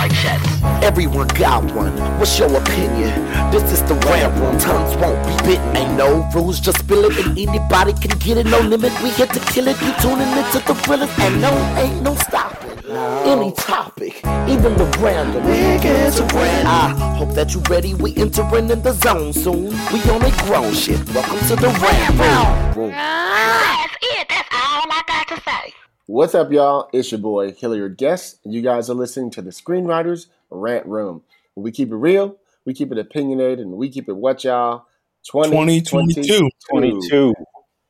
mic checks. Everyone got one. What's your opinion? This is the rant room. Tongues won't be bitten. Ain't no rules, just spill it, and anybody can get it. No limit, we get to kill it. You tuning into the thrillers, and no, ain't no stopping. Any topic, even the random. I hope that you ready. We entering in the zone soon. We on a grown shit. Welcome to the rant room. That's it. That's all I got to say. What's up, y'all? It's your boy, Hilliard Guest, and you guys are listening to the Screenwriters Rant Room. We keep it real, we keep it opinionated, and we keep it what, y'all? 2022.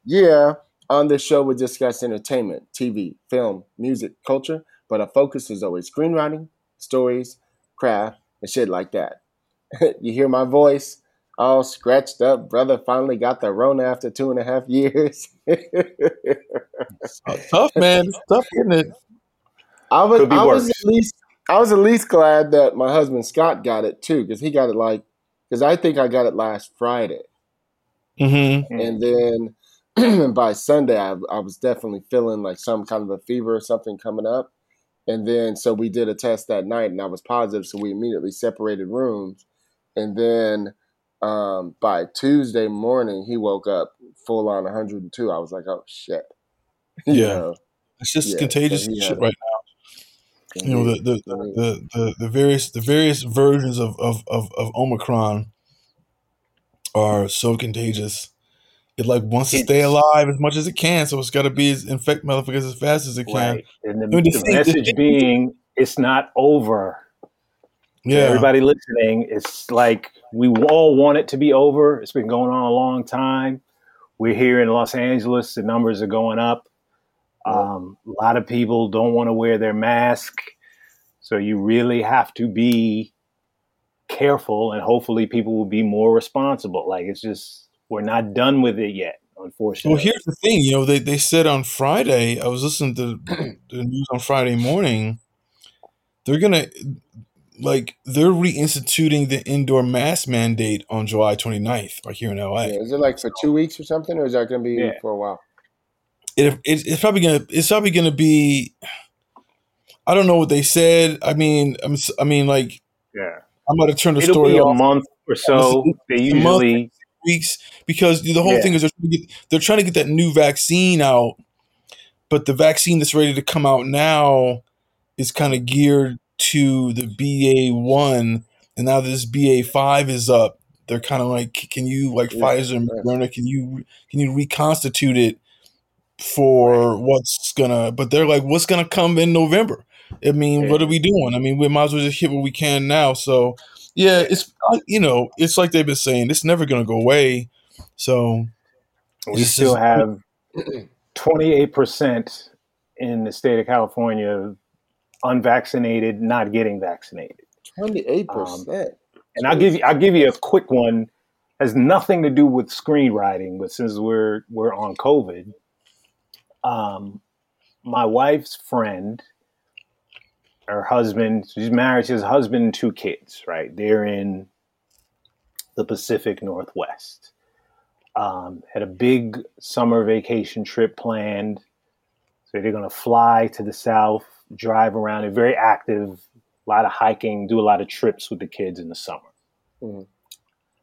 Yeah. On this show, we discuss entertainment, TV, film, music, culture, but our focus is always screenwriting, stories, craft, and shit like that. You hear my voice? All scratched up. Brother finally got the Rona after 2.5 years. Tough, man. It's tough, isn't it? I was at least glad that my husband Scott got it too, because he got it because I think I got it last Friday, and then by Sunday I was definitely feeling like some kind of a fever or something coming up, and then so we did a test that night and I was positive, so we immediately separated rooms, and then. By Tuesday morning, he woke up full on 102. I was like, oh, shit. It's just contagious shit right now. You know, the various versions of Omicron are so contagious. It wants to stay alive as much as it can, so it's got to be infect motherfuckers as fast as it can. Right. And the message being, it's not over. Yeah, everybody listening, it's like we all want it to be over. It's been going on a long time. We're here in Los Angeles. The numbers are going up. A lot of people don't want to wear their mask. So you really have to be careful, and hopefully people will be more responsible. It's just we're not done with it yet, unfortunately. Well, here's the thing. You know, they said on Friday, I was listening to the news on Friday morning, they're going to – they're reinstituting the indoor mask mandate on July 29th, here in LA. Yeah, is it for 2 weeks or something, or is that going to be for a while? It's probably going to be. I don't know what they said. I'm about to turn the story off. It'll be a month or so. They usually 6 weeks, because the whole thing is they're trying to get that new vaccine out, but the vaccine that's ready to come out now is kind of geared to the BA1, and now this BA5 is up. They're kind of can you Pfizer and Moderna? Can you reconstitute it for what's gonna? But they're what's gonna come in November? What are we doing? We might as well just hit what we can now. So it's like they've been saying, it's never gonna go away. So we still have 28% in the state of California. Unvaccinated, not getting vaccinated. 28%. And I'll give you a quick one. It has nothing to do with screenwriting, but since we're on COVID, my wife's friend, her husband, she's married to his husband and 2 kids, right? They're in the Pacific Northwest. Had a big summer vacation trip planned. So they're gonna fly to the south, drive around. They're very active, a lot of hiking, do a lot of trips with the kids in the summer. Mm-hmm.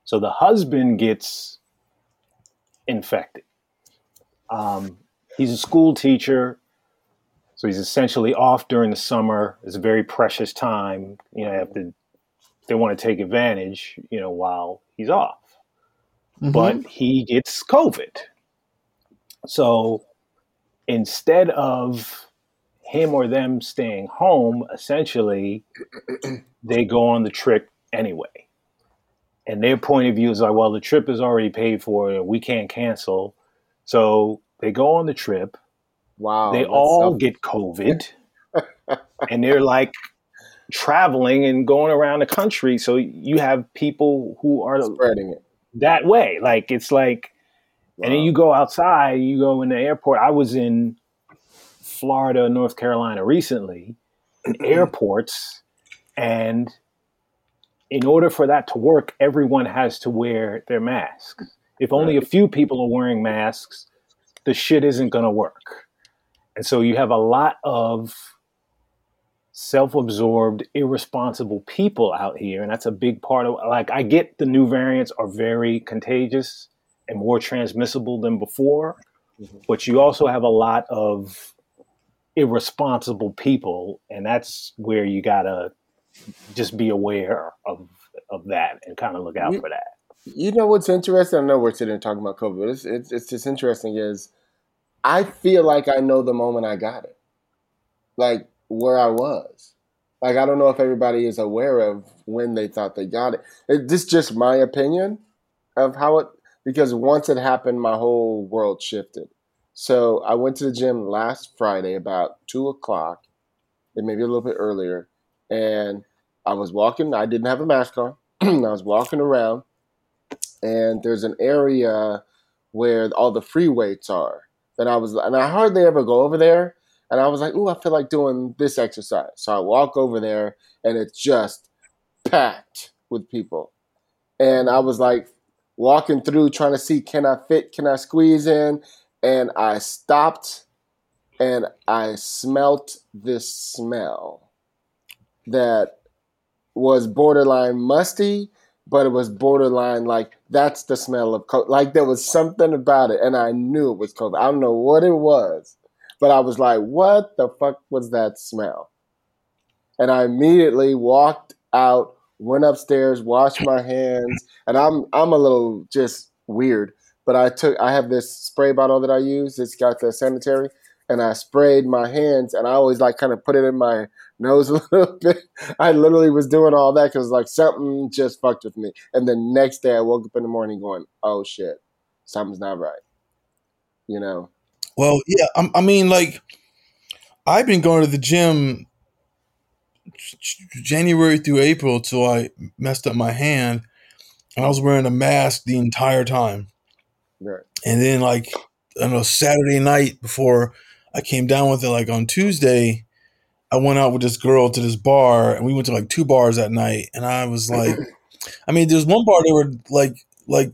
So the husband gets infected. He's a school teacher, so he's essentially off during the summer. It's a very precious time. They want to take advantage, while he's off. Mm-hmm. But he gets COVID. So instead of him or them staying home, essentially, they go on the trip anyway. And their point of view is the trip is already paid for and we can't cancel. So they go on the trip. Wow. They all get COVID. And they're traveling and going around the country. So you have people who are spreading it that way. And then you go outside, you go in the airport. I was in Florida, North Carolina recently, in airports, and in order for that to work, everyone has to wear their masks. If only a few people are wearing masks, the shit isn't going to work. And so you have a lot of self-absorbed, irresponsible people out here. And that's a big part of, like, I get the new variants are very contagious and more transmissible than before, but you also have a lot of irresponsible people. And that's where you gotta just be aware of that and kind of look out for that. You know what's interesting? I know we're sitting talking about COVID, but it's just interesting is I feel like I know the moment I got it, like where I was. Like, I don't know if everybody is aware of when they thought they got it. This is just my opinion of how it, because once it happened, my whole world shifted. So I went to the gym last Friday about 2:00, and maybe a little bit earlier. And I was walking. I didn't have a mask on. I was walking around. And there's an area where all the free weights are. And I hardly ever go over there. And I was like, ooh, I feel like doing this exercise. So I walk over there, and it's just packed with people. And I was like walking through trying to see, can I fit? Can I squeeze in? And I stopped, and I smelt this smell that was borderline musty, but it was borderline like, that's the smell of COVID. Like, there was something about it, and I knew it was COVID. I don't know what it was, but I was like, what the fuck was that smell? And I immediately walked out, went upstairs, washed my hands, and I'm a little just weird, but I have this spray bottle that I use. It's got the sanitary, and I sprayed my hands, and I always like kind of put it in my nose a little bit. I literally was doing all that because like something just fucked with me. And the next day I woke up in the morning going, oh shit, something's not right. You know? Well, yeah. I mean, like, I've been going to the gym January through April till I messed up my hand, and I was wearing a mask the entire time. Right. And then, like, I don't know, Saturday night before I came down with it, like on Tuesday, I went out with this girl to this bar, and we went to like 2 bars that night. And I was like, I mean, there's one bar they were like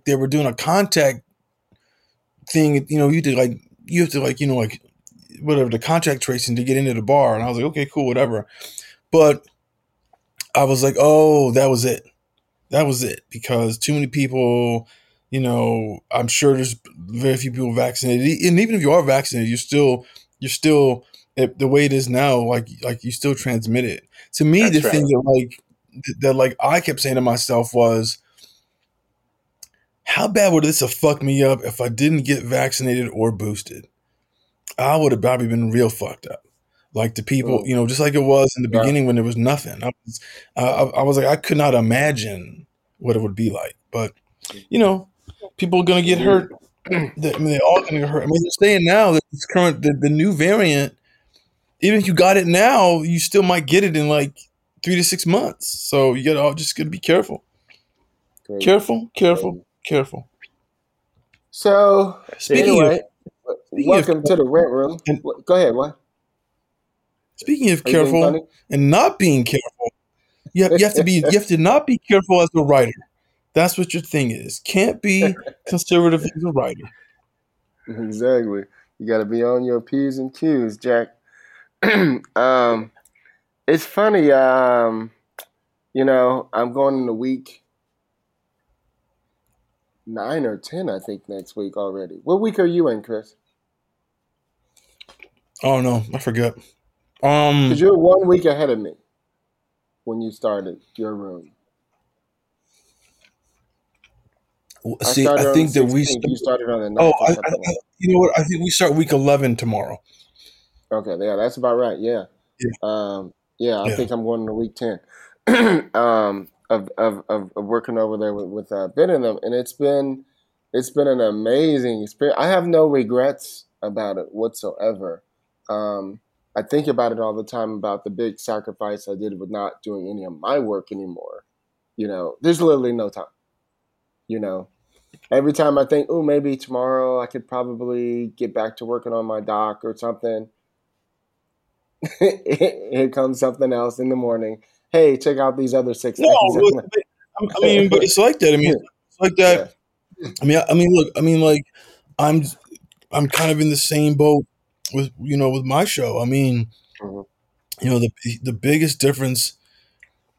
they were doing a contact thing. You know, you have to whatever the contact tracing to get into the bar. And I was like, okay, cool, whatever. But I was like, oh, that was it because too many people, you know, I'm sure there's very few people vaccinated. And even if you are vaccinated, you're still, the way it is now, like you still transmit it. To me, that's the thing that I kept saying to myself was, how bad would this have fucked me up if I didn't get vaccinated or boosted? I would have probably been real fucked up. Like the people, you know, just like it was in the beginning when there was nothing. I was like, I could not imagine what it would be like. But, you know, people are going to get hurt. They're all going to get hurt. I mean, they're saying now that this current, the new variant, even if you got it now, you still might get it in like 3 to 6 months. So you just got to be careful. Great. Careful. So, speaking welcome to the rant room. Go ahead, what? Speaking of careful and not being careful, you have to not be careful as a writer. That's what your thing is. Can't be conservative as a writer. Exactly. You got to be on your P's and Q's, Jack. It's funny, you know, I'm going into week 9 or 10, I think, next week already. What week are you in, Chris? Oh, no, I forgot. Because you're 1 week ahead of me when you started your room. See, I think that you started on the 9th. Oh, you know what? I think we start week 11 tomorrow. Okay, yeah, that's about right. I think I'm going to week 10 of working over there with Ben and them, and it's been an amazing experience. I have no regrets about it whatsoever. I think about it all the time about the big sacrifice I did with not doing any of my work anymore. You know, there's literally no time. You know, every time I think, oh, maybe tomorrow I could probably get back to working on my doc or something. Here comes something else in the morning. Hey, check out these other 6 things. I mean, but it's like that. I mean, it's like that. Yeah. I mean, I'm kind of in the same boat with my show. I mean, You know, the biggest difference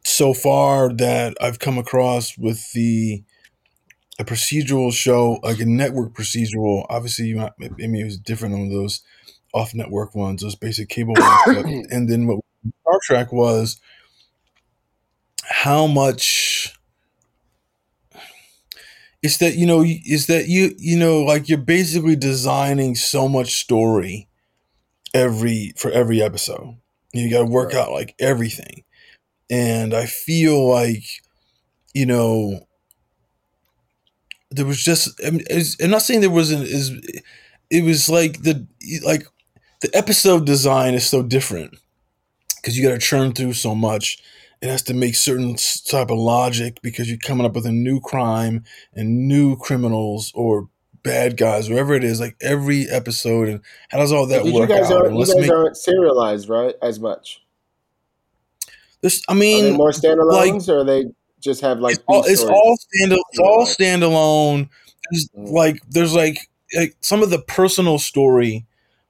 so far that I've come across with a procedural show, like a network procedural, obviously, it was different on those off-network ones, those basic cable ones. But, and then what Star Trek was, how much it's that, you know, is that you know, like you're basically designing so much story for every episode. You got to work out like everything. And I feel like, you know, there was just, I mean, I'm not saying there wasn't, it was like the episode design is so different because you got to churn through so much. It has to make certain type of logic because you're coming up with a new crime and new criminals or bad guys, whatever it is, like every episode. And how does all that work out? You guys aren't serialized, right, as much? I mean, are they more standalones, like, or they just have like it's all standalone. There's some of the personal story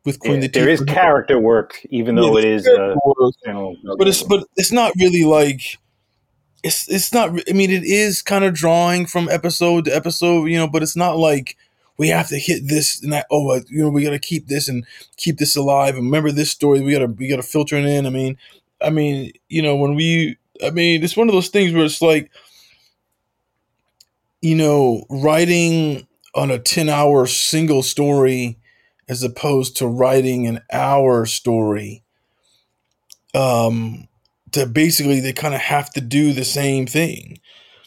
with Queen Latifah. There is character work, even though it is but it's not really like it's not. I mean, it is kind of drawing from episode to episode, you know. But it's not like we have to hit this and that. Oh, you know, we got to keep this and keep this alive. And remember this story. We got to filter it in. I mean, you know, it's one of those things where it's like, you know, writing on a 10-hour single story as opposed to writing an hour story, to basically they kind of have to do the same thing.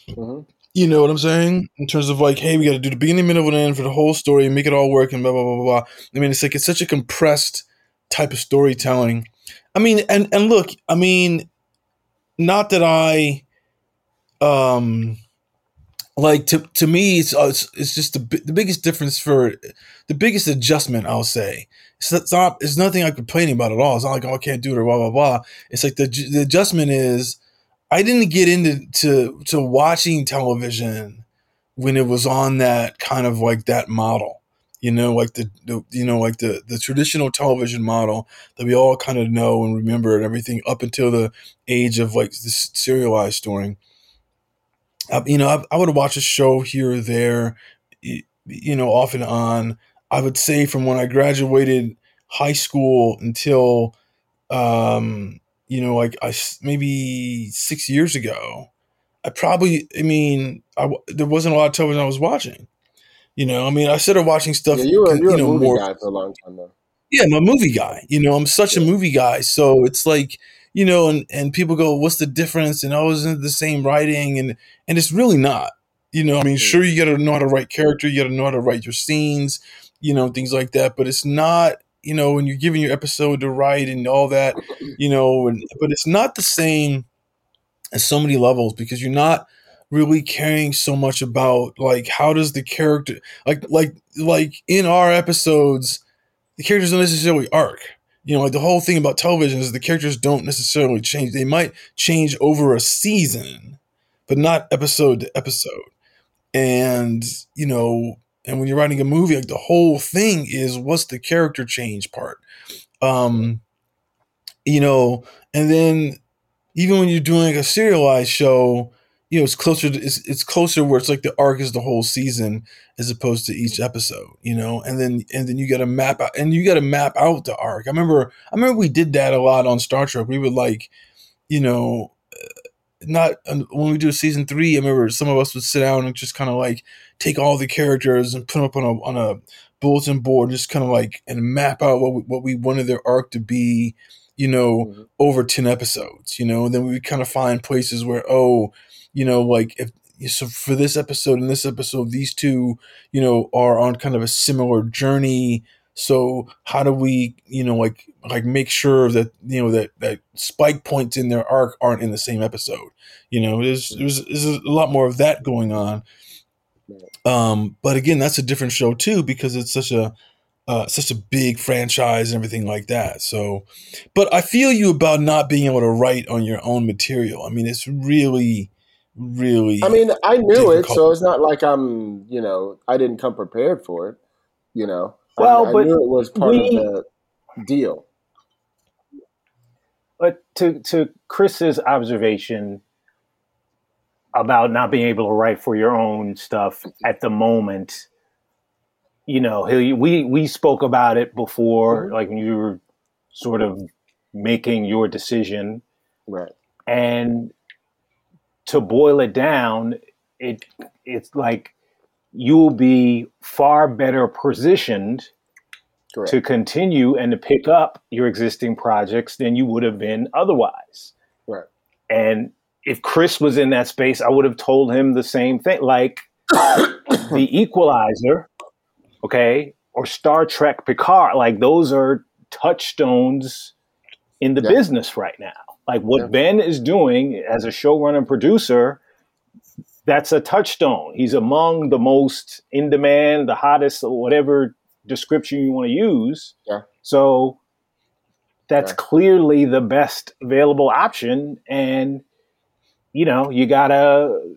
Mm-hmm. You know what I'm saying? In terms of like, hey, we got to do the beginning, middle, and end for the whole story and make it all work and blah, blah, blah, blah. I mean, it's like it's such a compressed type of storytelling. I mean, and look, I mean, not that I, like to me, it's just the biggest difference the biggest adjustment, I'll say. It's nothing I'm complaining about at all. It's not like, oh, I can't do it or blah, blah, blah. It's like the adjustment is I didn't get into watching television when it was on that kind of like that model. You know, like the traditional television model that we all kind of know and remember and everything up until the age of like the serialized story. You know, I would watch a show here or there, you know, off and on. I would say from when I graduated high school until, you know, like maybe 6 years ago, there wasn't a lot of television I was watching. You know, I mean, I started watching stuff. Yeah, you were a movie guy for a long time, though. Yeah, I'm a movie guy. You know, I'm such a movie guy. So it's like, you know, and people go, what's the difference? And oh, isn't it the same writing? And it's really not. You know, I mean, sure, you got to know how to write character. You got to know how to write your scenes, you know, things like that. But it's not, you know, when you're giving your episode to write and all that, you know, but it's not the same at so many levels because you're not – really caring so much about like how does the character like in our episodes the characters don't necessarily arc. You know, like the whole thing about television is the characters don't necessarily change. They might change over a season, but not episode to episode. And you know, and when you're writing a movie, like the whole thing is what's the character change part. You know, and then even when you're doing like a serialized show, you know, it's closer where it's like the arc is the whole season as opposed to each episode, you know, and then you got to map out the arc. I remember we did that a lot on Star Trek. We would like, you know, when we do season 3, I remember some of us would sit down and just kind of like take all the characters and put them up on a bulletin board, just kind of like, and map out what we wanted their arc to be, you know, mm-hmm. over 10 episodes, you know, and then we would kind of find places where, oh, you know, like for this episode and this episode, these two, you know, are on kind of a similar journey. So how do we, you know, like make sure that, you know, that spike points in their arc aren't in the same episode? You know, there's a lot more of that going on. But again, that's a different show too because it's such a big franchise and everything like that. So, but I feel you about not being able to write on your own material. I mean, it's really I mean, I knew difficult. It, so it's not like I'm, you know, I didn't come prepared for it, you know. Well, I knew it was part of the deal. But to Chris's observation about not being able to write for your own stuff at the moment, you know, we spoke about it before, mm-hmm. like when you were sort of making your decision. Right. And to boil it down, it's like you'll be far better positioned Correct. To continue and to pick up your existing projects than you would have been otherwise. Right. And if Chris was in that space, I would have told him the same thing. Like The Equalizer, okay, or Star Trek Picard, like those are touchstones in the business right now. Like what Ben is doing as a showrunner and producer, that's a touchstone. He's among the most in demand, the hottest, or whatever description you want to use. Yeah. So that's clearly the best available option. And, you know, you got to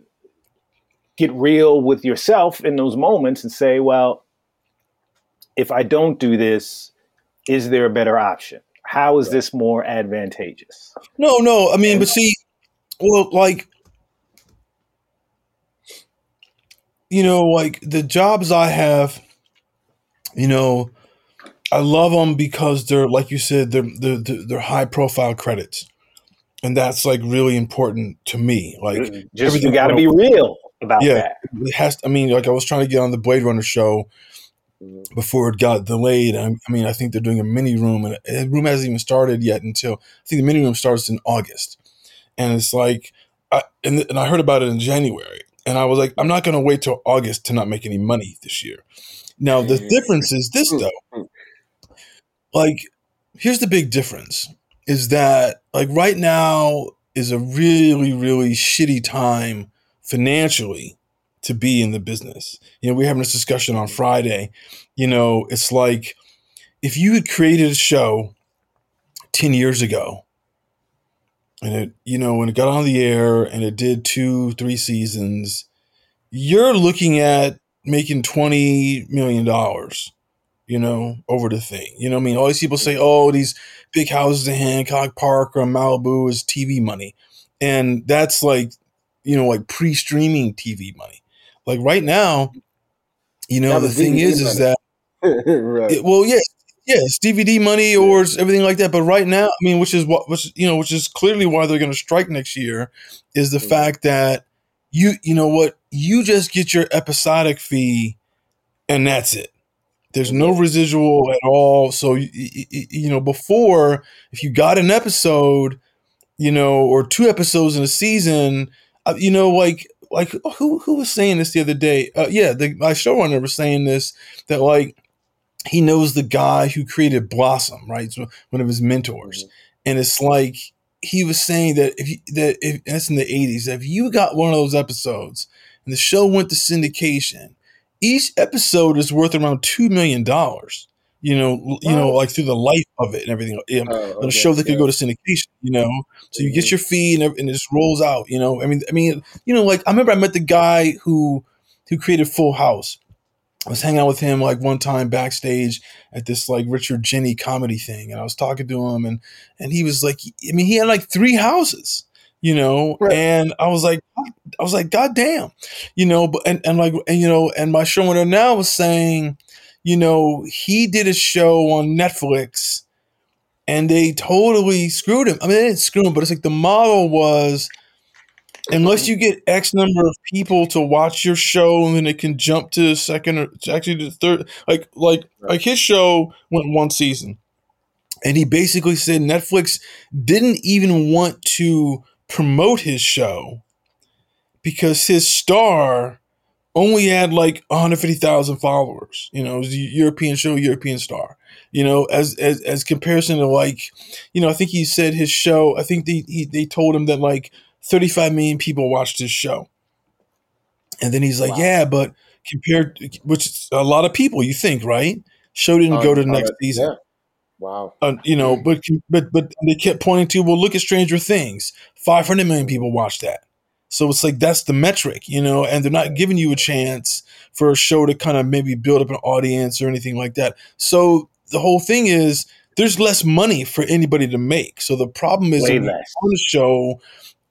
get real with yourself in those moments and say, well, if I don't do this, is there a better option? How is this more advantageous? No. I mean, but see, well, like, you know, like the jobs I have, you know, I love them because they're, like you said, they're high profile credits. And that's like really important to me. Like, just you got to be real about that. It has to, I mean, like I was trying to get on the Blade Runner show before it got delayed. I mean, I think they're doing a mini room, and the room hasn't even started yet until I think the mini room starts in August. And it's like, and I heard about it in January, and I was like, I'm not going to wait till August to not make any money this year. Now the difference is this though. Like, here's the big difference is that like right now is a really, really shitty time financially to be in the business. You know, we're having this discussion on Friday. You know, it's like if you had created a show 10 years ago and it, you know, when it got on the air and it did 2-3 seasons, you're looking at making $20 million, you know, over the thing. You know what I mean? All these people say, oh, these big houses in Hancock Park or Malibu is TV money. And that's like, you know, like pre-streaming TV money. Like right now, you know, the thing is that, right. It's DVD money or it's everything like that. But right now, I mean, which is clearly why they're going to strike next year is the fact that you know what, you just get your episodic fee and that's it. There's no residual at all. So, you know, before, if you got an episode, you know, or 2 episodes in a season, you know, like who was saying this the other day? My showrunner was saying this, that like he knows the guy who created Blossom, right? So one of his mentors, and it's like he was saying that if that's in the 80s, if you got one of those episodes and the show went to syndication, each episode is worth around $2 million. You know, like through the life of it and everything. A show that could go to syndication, you know. So you get your fee and it just rolls out, you know. I mean, you know, like I remember I met the guy who created Full House. I was hanging out with him like one time backstage at this like Richard Jenny comedy thing, and I was talking to him, and he was like, I mean, he had like 3 houses, you know, and I was like, God damn, you know, but and you know, and my showrunner now was saying, you know, he did a show on Netflix and they totally screwed him. I mean, they didn't screw him, but it's like the model was, unless you get X number of people to watch your show and then it can jump to the second or actually to the third, like his show went 1 season. And he basically said Netflix didn't even want to promote his show because his star only had like 150,000 followers, you know. It was a European show, European star, you know, as comparison to like, you know, I think he said his show, I think they told him that like 35 million people watched his show. And then he's like, yeah, but compared, which is a lot of people you think, right? Show didn't go to the next season. Yeah. Wow. You know, but they kept pointing to, well, look at Stranger Things. 500 million people watched that. So it's like that's the metric, you know, and they're not giving you a chance for a show to kind of maybe build up an audience or anything like that. So the whole thing is there's less money for anybody to make. So the problem is on a show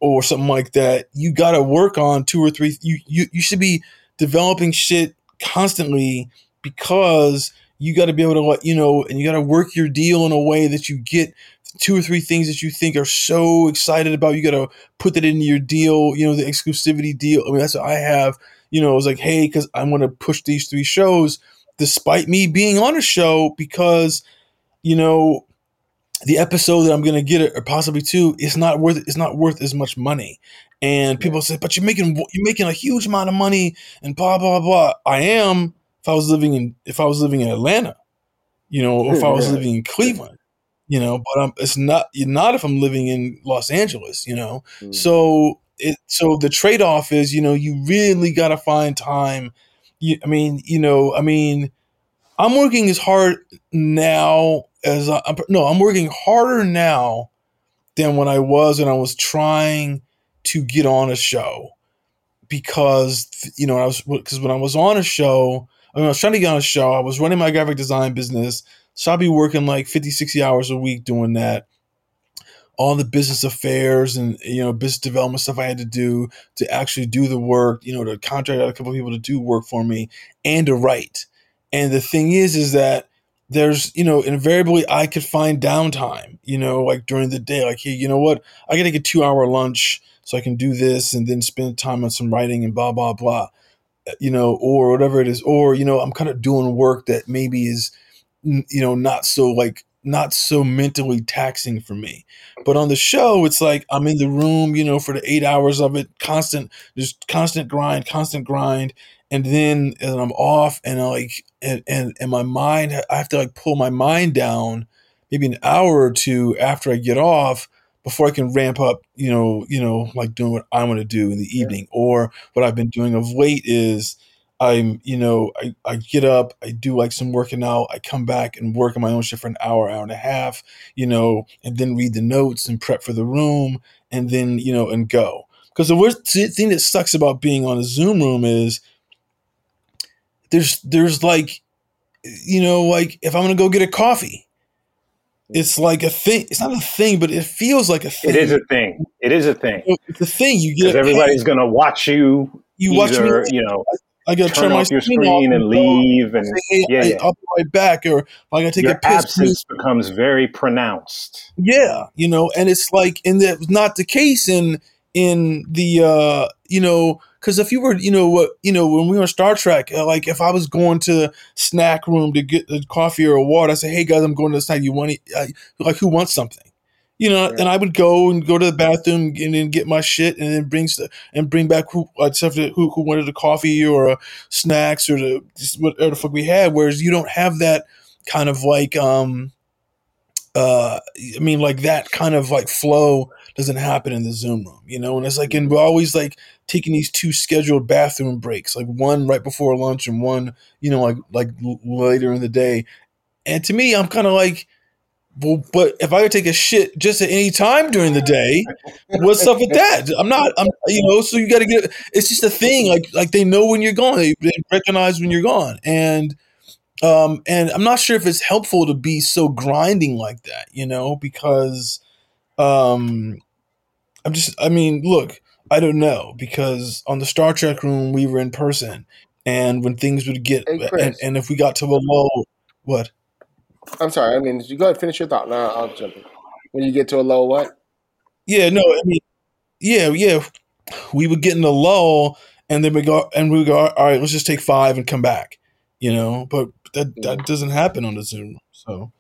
or something like that, you got to work on two or three. You should be developing shit constantly because you got to be able to let, you know, and you got to work your deal in a way that you get two or three things that you think are so excited about. You got to put that into your deal, you know, the exclusivity deal. I mean, that's what I have, you know, it was like, hey, because I'm going to push these three shows despite me being on a show because, you know, the episode that I'm going to get it, or possibly two, it's not worth as much money. And people say, but you're making a huge amount of money and blah, blah, blah. I am if I was living in Atlanta, you know, or if I was living in Cleveland, you know, but it's not if I'm living in Los Angeles, you know. Mm. So the trade-off is, you know, you really got to find time. I'm working as hard now as I'm working harder now than when I was trying to get on a show because when I was on a show, I was trying to get on a show, I was running my graphic design business. So I'd be working like 50, 60 hours a week doing that. All the business affairs and, you know, business development stuff I had to do to actually do the work, you know, to contract out a couple of people to do work for me and to write. And the thing is that there's, you know, invariably I could find downtime, you know, like during the day, like, hey, you know what, I got to get 2-hour lunch so I can do this and then spend time on some writing and blah, blah, blah, you know, or whatever it is. Or, you know, I'm kind of doing work that maybe is, you know, not so mentally taxing for me. But on the show, it's like I'm in the room, you know, for the 8 hours of it, constant grind. And then I'm off and I my mind, I have to like pull my mind down maybe an hour or two after I get off before I can ramp up, you know, like doing what I want to do in the evening. Or what I've been doing of late is I get up, I do like some working out, I come back and work on my own shit for an hour, hour and a half, you know, and then read the notes and prep for the room and then, you know, and go. Because the worst thing that sucks about being on a Zoom room is there's like, you know, like if I'm going to go get a coffee, it's like a thing. It's not a thing, but it feels like a thing. It is a thing. It's a thing. You get everybody's going to watch you. I gotta turn off your screen and leave, and say, hey, I'll be right back, or I gotta take a piss. Your absence becomes very pronounced. Yeah, you know, and it's like, and that was not the case in the you know, because if you were, you know, what, you know, when we were on Star Trek, like if I was going to snack room to get a coffee or a water, I say, hey guys, I'm going to the snack. You want it? Like, who wants something? You know, and I would go to the bathroom and then get my shit, and then bring back who wanted a coffee or a snacks or whatever the fuck we had. Whereas you don't have that kind of like, that kind of like flow doesn't happen in the Zoom room, you know. And it's like, and we're always like taking these two scheduled bathroom breaks, like one right before lunch and one, you know, like later in the day. And to me, I'm kind of like, well, but if I could take a shit just at any time during the day, what's up with that? I'm you know, so you got to get, it's just a thing. Like they know when you're gone, they recognize when you're gone. And I'm not sure if it's helpful to be so grinding like that, you know, because, look, I don't know, because on the Star Trek room, we were in person, and when things would get, and if we got to a low, what? I'm sorry. I mean, you go ahead and finish your thought. Now I'll jump in. When you get to a lull, what? Yeah, no, I mean, yeah. We would get in a lull, and then we go. All right, let's just take 5 and come back. You know, but that doesn't happen on the Zoom. So,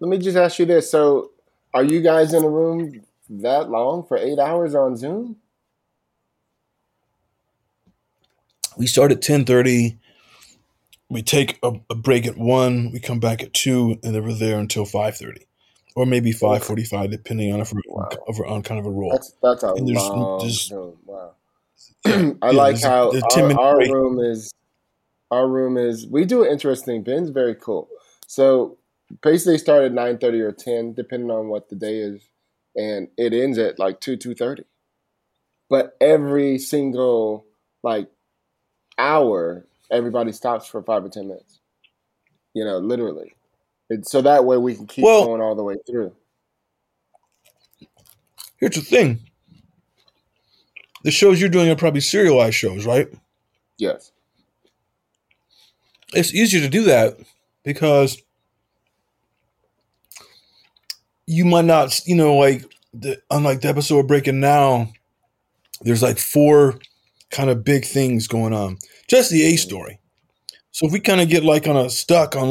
let me just ask you this: so, are you guys in a room that long for 8 hours on Zoom? We start at 10:30. We take a break at 1, we come back at 2, and then we're there until 5:30, or maybe 5:45, depending on if we're on kind of a roll. That's a long room. Wow. I like how our room is. We do interesting. Ben's very cool. So basically, start at 9:30 or 10, depending on what the day is, and it ends at like 2:30. But every single like hour, everybody stops for 5 or 10 minutes, you know, literally. And so that way we can keep going all the way through. Here's the thing. The shows you're doing are probably serialized shows, right? Yes. It's easier to do that because you might not, unlike the episode of Breaking Now, there's like four kind of big things going on. Just the A story. So if we kind of get stuck on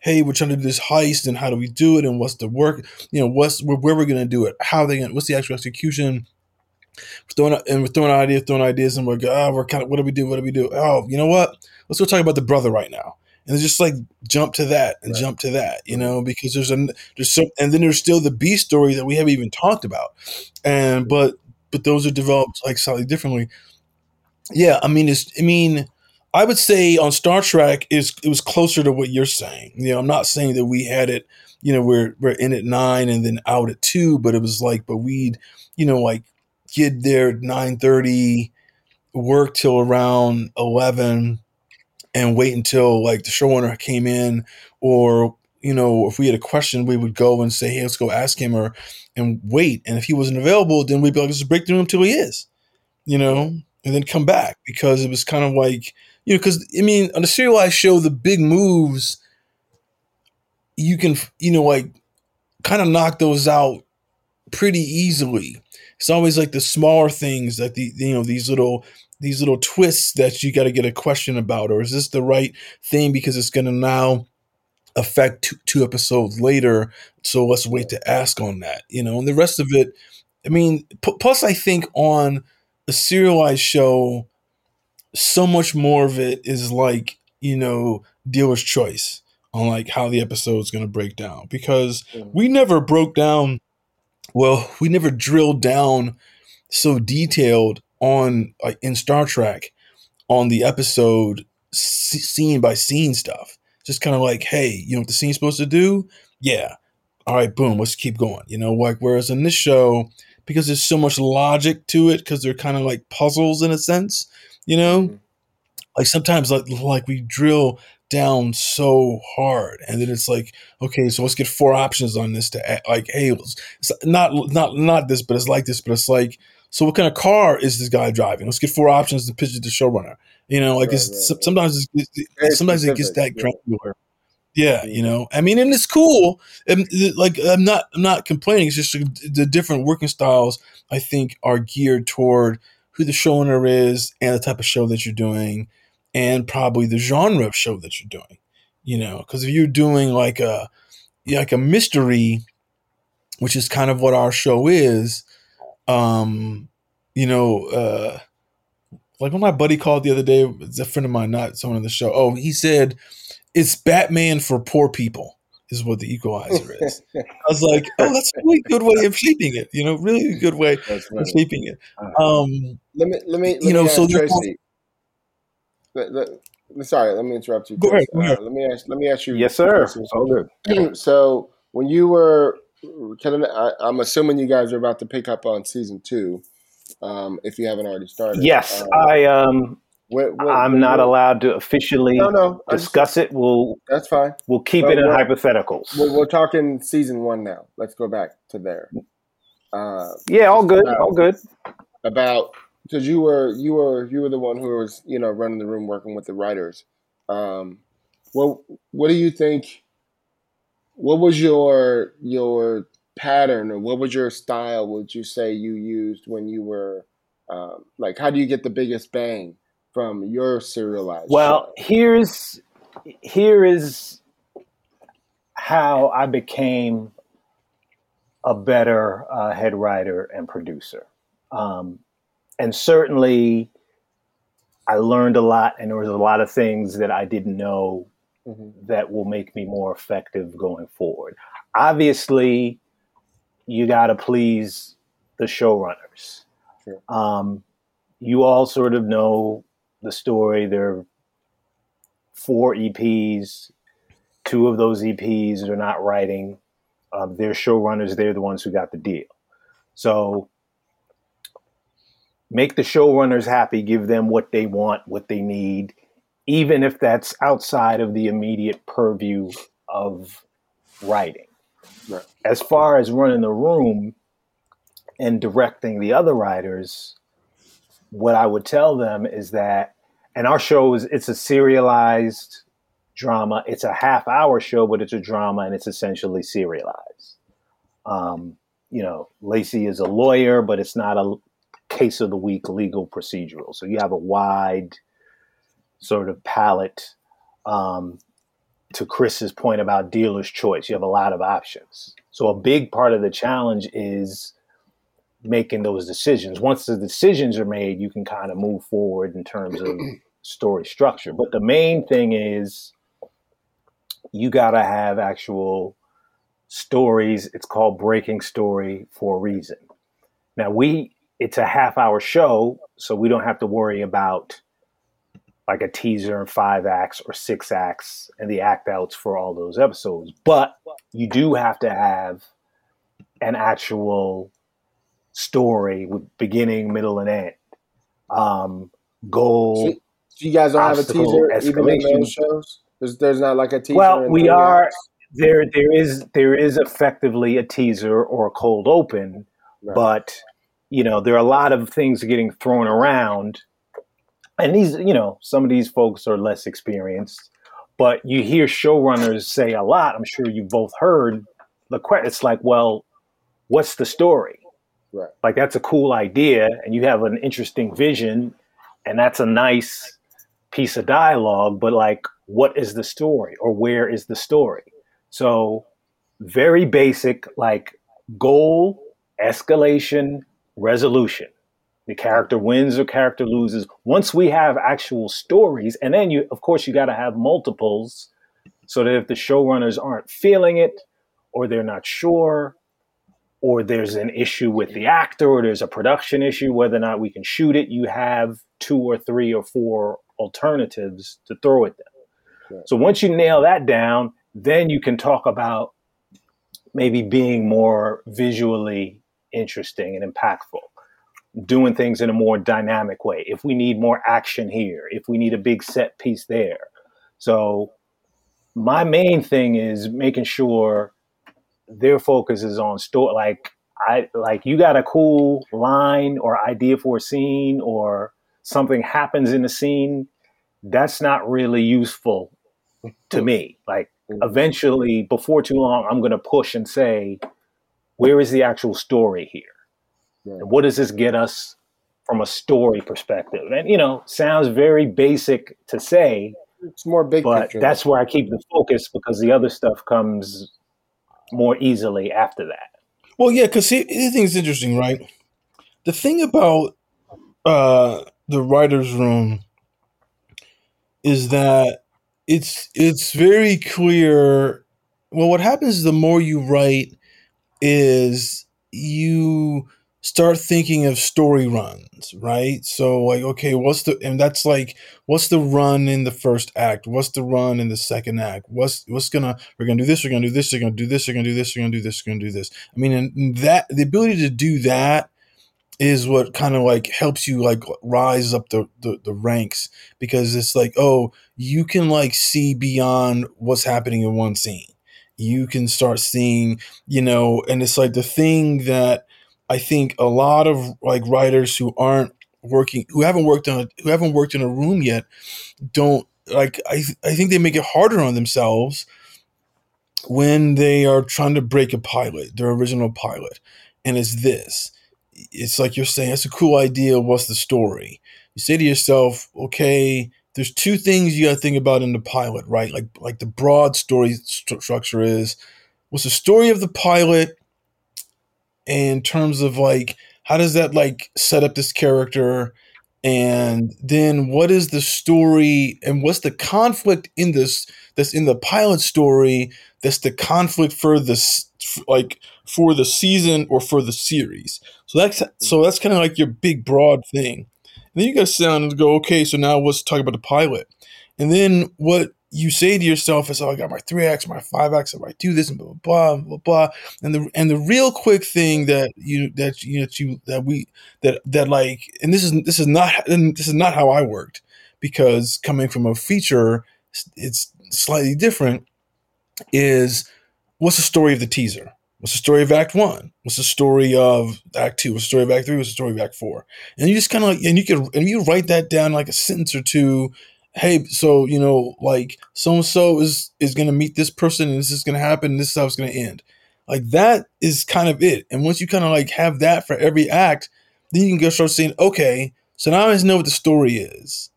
hey, we're trying to do this heist and how do we do it and what's the work, where we're going to do it, what's the actual execution. We're throwing ideas and we're like, what do we do? Oh, you know what? Let's go talk about the brother right now. And just jump to that and jump to that, because and then there's still the B story that we haven't even talked about. But those are developed slightly differently. Yeah. I would say on Star Trek it was closer to what you're saying. I'm not saying that we had it, we're in at 9 and then out at 2, but it was we'd, get there at 9:30, work till around 11 and wait until the showrunner came in, or if we had a question we would go and say, hey, let's go ask him and wait, and if he wasn't available then we'd be let's break through him till he is, and then come back, because it was kind of because on a serialized show the big moves you can kind of knock those out pretty easily. It's always the smaller things that these little twists that you got to get a question about, or is this the right thing because it's going to now affect two episodes later, so let's wait to ask on that, and the rest of it. Plus I think on a serialized show, so much more of it is dealer's choice on how the episode's going to break down, because we never broke down. Well, we never drilled down so detailed on in Star Trek on the episode scene by scene stuff. Just kind of hey, you know what the scene's supposed to do? Yeah. All right, boom, let's keep going. Whereas in this show, because there's so much logic to it, because they're kind of puzzles in a sense, sometimes we drill down so hard, and then it's okay, so let's get four options on this to add, hey, it's not this, but it's like this, but it's so what kind of car is this guy driving? Let's get four options to pitch it to showrunner. Sometimes it gets that granular. Yeah, and it's cool. And I'm not complaining. It's just the different working styles I think are geared toward who the showrunner is and the type of show that you're doing. And probably the genre of show that you're doing, because if you're doing a mystery, which is kind of what our show is, when my buddy called the other day, it's a friend of mine, not someone on the show. Oh, he said it's Batman for poor people is what The Equalizer is. I was like, oh, that's a really good way of shaping it. Really good way of shaping it. Let me interrupt you. Go ahead. Let me ask you. Yes, sir. All good. So when you were, I'm assuming you guys are about to pick up on season 2, if you haven't already started. Yes, I'm not allowed to officially discuss it. That's fine. We'll keep it in hypotheticals. We're talking season 1 now. Let's go back to there. All good. About. Because you were the one who was running the room, working with the writers. What do you think? What was your pattern, or what was your style? Would you say you used when you were how do you get the biggest bang from your serialized? Well, show? Here is how I became a better head writer and producer. And certainly I learned a lot, and there was a lot of things that I didn't know that will make me more effective going forward. Obviously, you got to please the showrunners. Sure. You all sort of know the story. There are 4 EPs. 2 of those EPs are not writing. They're showrunners. They're the ones who got the deal. So make the showrunners happy, give them what they want, what they need, even if that's outside of the immediate purview of writing. Right. As far as running the room and directing the other writers, what I would tell them is that, and our show is, it's a serialized drama. It's a half-hour show, but it's a drama, and it's essentially serialized. You know, Lacey is a lawyer, but it's not a case of the week legal procedural. So you have a wide sort of palette. To Chris's point about dealer's choice, you have a lot of options. So a big part of the challenge is making those decisions. Once the decisions are made, you can kind of move forward in terms of story structure. But the main thing is you got to have actual stories. It's called breaking story for a reason. Now it's a half-hour show, so we don't have to worry about like a teaser and 5 acts or 6 acts and the act outs for all those episodes. But you do have to have an actual story with beginning, middle, and end. Goal. So you guys don't have a teaser escalation. Even in those shows? There's not like a teaser? Well, we are. There is effectively a teaser or a cold open, right. But you know, there are a lot of things getting thrown around. And these, you know, some of these folks are less experienced, but you hear showrunners say a lot. I'm sure you both heard the question. It's like, well, what's the story? Right. Like, that's a cool idea, and you have an interesting vision, and that's a nice piece of dialogue, but like, what is the story, or where is the story? So very basic, like goal, escalation, resolution. The character wins or character loses. Once we have actual stories, and then you, of course, you got to have multiples so that if the showrunners aren't feeling it, or they're not sure, or there's an issue with the actor, or there's a production issue, whether or not we can shoot it, you have 2 or 3 or 4 alternatives to throw at them. Sure. So once you nail that down, then you can talk about maybe being more visually interesting and impactful. Doing things in a more dynamic way. If we need more action here, if we need a big set piece there. So my main thing is making sure their focus is on story. Like you got a cool line or idea for a scene, or something happens in the scene. That's not really useful to me. Like eventually, before too long, I'm going to push and say, where is the actual story here? And what does this get us from a story perspective? And, you know, sounds very basic to say. It's more big but picture. But that's where I keep the focus, because the other stuff comes more easily after that. Well, yeah, because the thing's interesting, right? The thing about the writer's room is that it's very clear. Well, what happens the more you write is you – start thinking of story runs, right? So like, okay, what's the run in the first act? What's the run in the second act? We're going to do this, we're going to do this, we're going to do this, we're going to do this, we're going to do this, we're going to do this. I mean, and that the ability to do that is what kind of like helps you like rise up the ranks, because it's like, oh, you can like see beyond what's happening in one scene. You can start seeing, you know, and it's like the thing that I think a lot of like writers who haven't worked in a room yet, don't like. I think they make it harder on themselves when they are trying to break a pilot, their original pilot, and it's this. It's like you're saying, that's a cool idea. What's the story? You say to yourself, okay, there's 2 things you got to think about in the pilot, right? Like the broad story structure is, what's the story of the pilot? In terms of like, how does that like set up this character? And then what is the story, and what's the conflict in this, that's in the pilot story, that's the conflict for this, like for the season or for the series. So that's kind of like your big broad thing. And then you gotta sit down and go, okay, so now let's talk about the pilot. And then what you say to yourself is, oh, I got my 3 acts, my 5 acts, if I do this and blah, blah, blah, blah. And the real quick thing this is not how I worked, because coming from a feature, it's slightly different. is what's the story of the teaser? What's the story of Act One? What's the story of Act Two? What's the story of Act Three? What's the story of Act Four? And you just kind of like, and you write that down like a sentence or two. Hey, so, you know, like so-and-so is going to meet this person and this is going to happen. And this is how it's going to end. Like that is kind of it. And once you kind of like have that for every act, then you can go start saying, okay, so now I just know what the story is,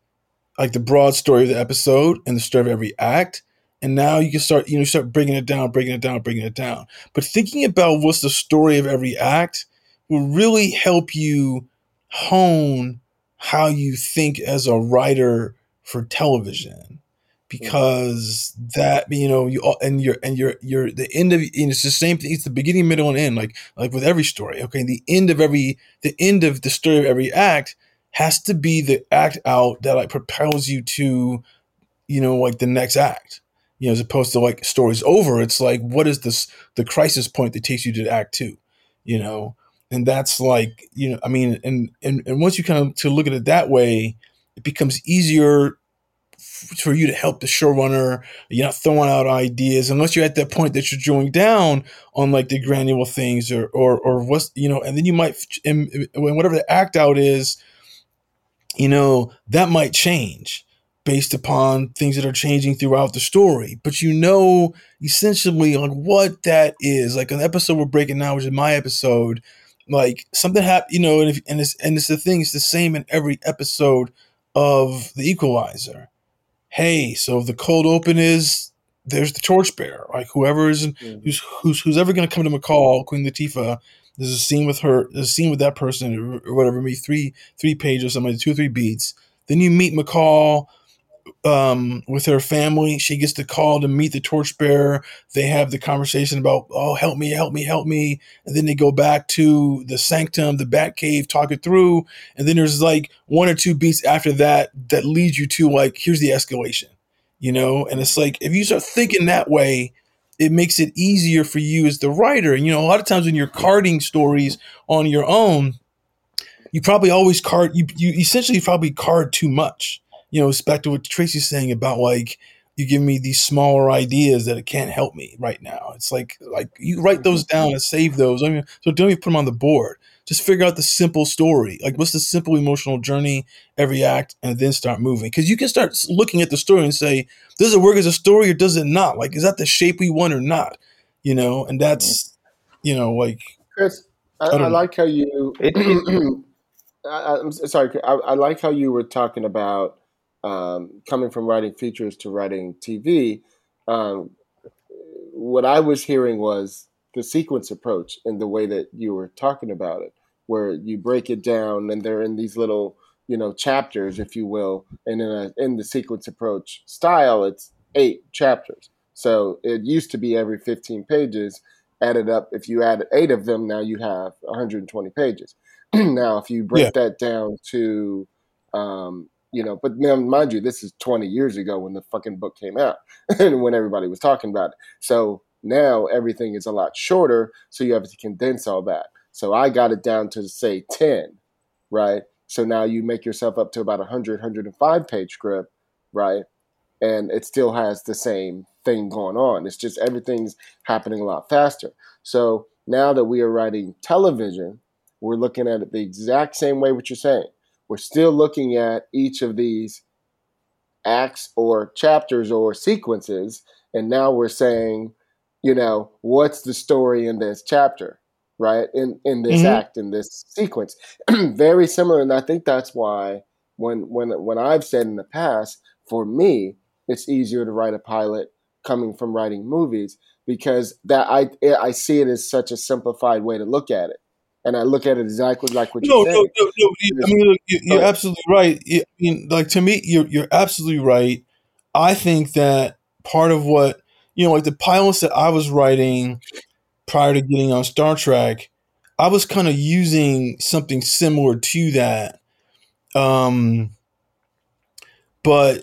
like the broad story of the episode and the story of every act. And now you can start, start breaking it down. But thinking about what's the story of every act will really help you hone how you think as a writer for television, because that, you're the end of, it's the same thing. It's the beginning, middle, and end, like with every story. Okay. The end of the story of every act has to be the act out that like propels you to, like the next act, as opposed to like stories over. It's like, what is this, the crisis point that takes you to act two, and that's like, and once you kind of to look at it that way, it becomes easier for you to help the showrunner. You're not throwing out ideas unless you're at that point that you're drawing down on like the granular things or what's, and then you might, and whatever the act out is, that might change based upon things that are changing throughout the story. But essentially on what that is, like an episode we're breaking now, which is my episode, like something happened, and it's the thing, it's the same in every episode of The Equalizer. Hey, so the cold open is there's the torchbearer, like whoever is who's ever going to come to McCall, Queen Latifah. There's a scene with her, there's a scene with that person, or whatever. Maybe three pages or something, 2 or 3 beats. Then you meet McCall with her family. She gets the call to meet the torchbearer. They have the conversation about, oh, help me. And then they go back to the sanctum, the Batcave, talk it through. And then there's like 1 or 2 beats after that leads you to like, here's the escalation, And it's like, if you start thinking that way, it makes it easier for you as the writer. And, a lot of times when you're carding stories on your own, you probably always card, you essentially probably card too much. It's back to what Tracy's saying about like, you give me these smaller ideas that it can't help me right now. It's like you write those down and save those. I mean, so don't even put them on the board. Just figure out the simple story. Like what's the simple emotional journey, every act, and then start moving. Cause you can start looking at the story and say, does it work as a story or does it not? Like, is that the shape we want or not? And that's, like. Chris, I like how you, I'm sorry. I like how you were talking about, coming from writing features to writing TV, what I was hearing was the sequence approach in the way that you were talking about it, where you break it down and they're in these little, chapters, if you will. And in the sequence approach style, it's 8 chapters. So it used to be every 15 pages added up. If you add 8 of them, now you have 120 pages. Now, if you break that down to, but mind you, this is 20 years ago when the fucking book came out and when everybody was talking about it. So now everything is a lot shorter, so you have to condense all that. So I got it down to, say, 10, right? So now you make yourself up to about 100, 105-page script, right? And it still has the same thing going on. It's just everything's happening a lot faster. So now that we are writing television, we're looking at it the exact same way what you're saying. We're still looking at each of these acts or chapters or sequences. And now we're saying, what's the story in this chapter, right? In this act, in this sequence. Very similar. And I think that's why when I've said in the past, for me, it's easier to write a pilot coming from writing movies, because that I see it as such a simplified way to look at it. And I look at it exactly like what you're saying. No. I mean, you're absolutely right. I mean, like to me, you're absolutely right. I think that part of what, like the pilots that I was writing prior to getting on Star Trek, I was kind of using something similar to that. But,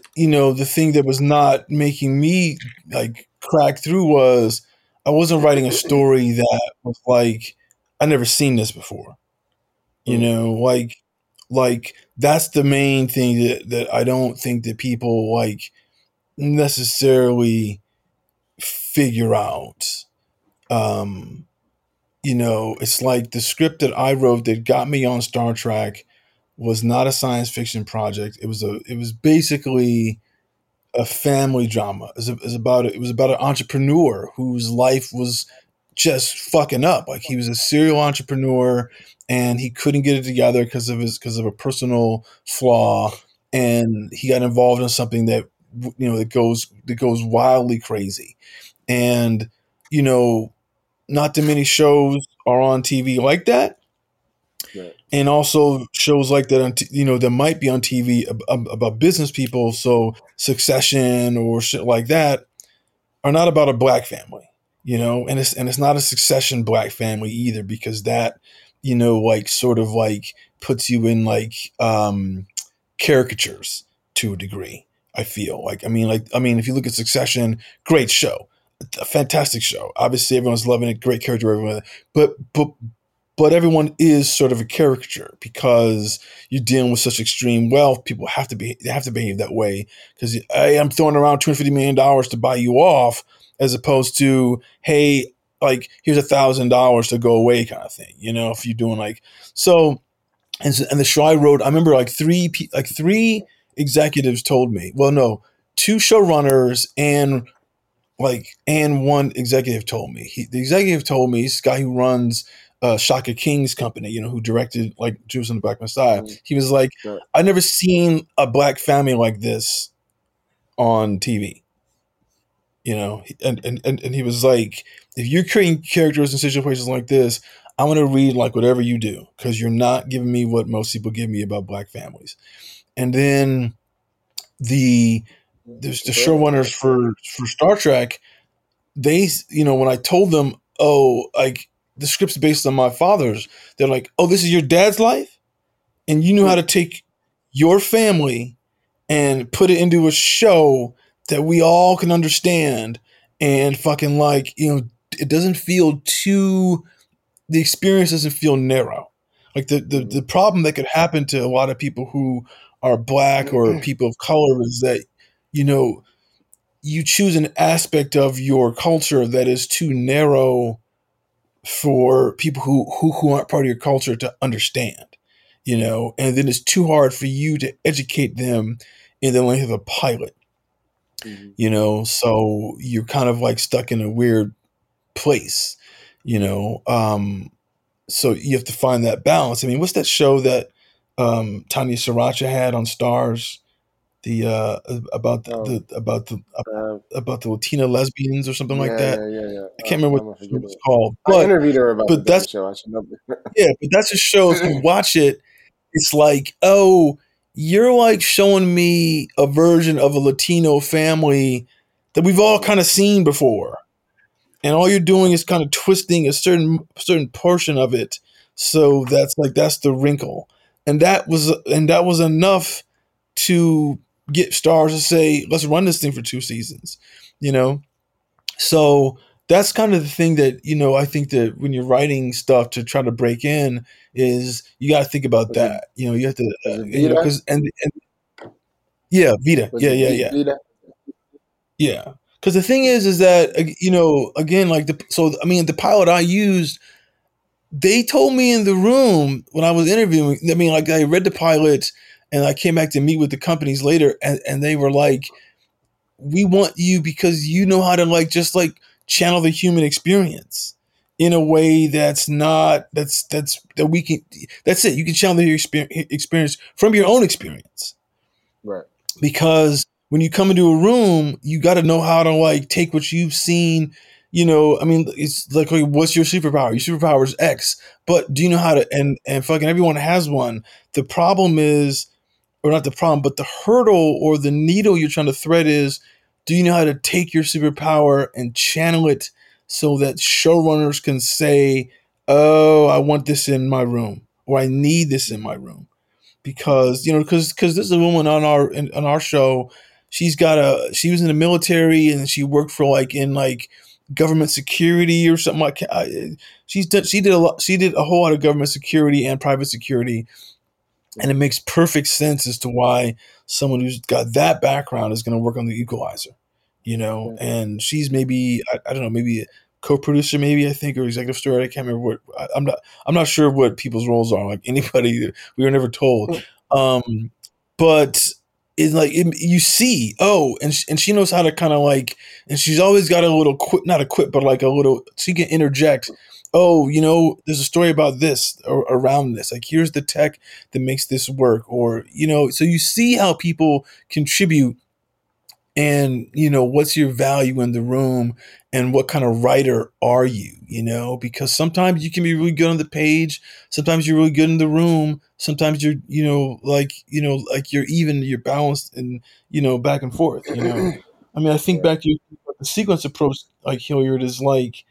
the thing that was not making me like crack through was I wasn't writing a story that was like, I've never seen this before, like that's the main thing that I don't think that people like necessarily figure out. It's like the script that I wrote that got me on Star Trek was not a science fiction project. It was basically a family drama. It was about an entrepreneur whose life was just fucking up. Like, he was a serial entrepreneur and he couldn't get it together because of a personal flaw, and he got involved in something that goes wildly crazy. And not too many shows are on TV like that. Right. And also shows like that, that might be on TV about business people. So Succession or shit like that are not about a black family, and it's not a Succession black family either, because that, sort of like puts you in caricatures to a degree. I feel like, if you look at Succession, great show. A fantastic show. Obviously, everyone's loving it. Great character, everyone. But everyone is sort of a caricature because you're dealing with such extreme wealth. People have to behave that way because I'm throwing around $250 million to buy you off, as opposed to, hey, like, here's $1,000 to go away kind of thing. If you're doing like so, and the show I wrote, I remember three executives told me, well, no, two showrunners and one executive told me. This guy who runs Shaka King's company, who directed like Juice and the Black Messiah. Mm-hmm. He was like, sure. I've never seen a black family like this on TV. And he was like, if you're creating characters in situations like this, I'm going to read like whatever you do, because you're not giving me what most people give me about black families. And then the showrunners for Star Trek, they, when I told them, oh, like, the script's based on my father's, they're like, oh, this is your dad's life? And you knew how to take your family and put it into a show that we all can understand, and fucking it doesn't feel the experience doesn't feel narrow. Like the problem that could happen to a lot of people who are black or people of color is that, you choose an aspect of your culture that is too narrow for people who aren't part of your culture to understand, and then it's too hard for you to educate them in the length of a pilot, mm-hmm. So you're kind of like stuck in a weird place, so you have to find that balance. I mean, what's that show that Tanya Saracha had on Stars? About the Latina lesbians or something like that. Yeah. I can't remember what it was called. But I interviewed her about that show. I should know. Yeah, but that's a show. If you watch it, it's like, oh, you're like showing me a version of a Latino family that we've all kind of seen before, and all you're doing is kind of twisting a certain portion of it. So that's the wrinkle, and that was enough to get Stars to say, let's run this thing for 2 seasons, So that's kind of the thing that, I think that when you're writing stuff to try to break in is you got to think about that. You have to, Vida. Yeah. Cause the thing is that, again, the pilot I used, they told me in the room when I was interviewing, I read the pilot, and I came back to meet with the companies later, and they were like, we want you because you know how to channel the human experience in a way that's it. You can channel the experience from your own experience. Right. Because when you come into a room, you got to know how to take what you've seen. It's like, what's your superpower? Your superpower is X, but do you know how to, and fucking everyone has one. The problem is, or not the problem, but the hurdle or the needle you're trying to thread is, do you know how to take your superpower and channel it so that showrunners can say, oh, I want this in my room, or I need this in my room. Because this is a woman on our show. She was in the military, and she worked for government security or something like that. She did a whole lot of government security and private security, and it makes perfect sense as to why someone who's got that background is going to work on The Equalizer. you know, mm-hmm. and she's maybe, I don't know, maybe a co-producer, maybe I think, or executive story. I can't remember what, I'm not sure what people's roles are. Like anybody, we were never told. Mm-hmm. But it's like, you see, and she knows how to kind of like, and she's always got a little she can interject. Oh, you know, there's a story about this or around this. Like, here's the tech that makes this work, or, you know, so you see how people contribute and, you know, what's your value in the room and what kind of writer are you know, because sometimes you can be really good on the page. Sometimes you're really good in the room. Sometimes you're, like you're even, you're balanced and, you know, back and forth, you know. I mean, I think back to the sequence approach, like Hilliard is like,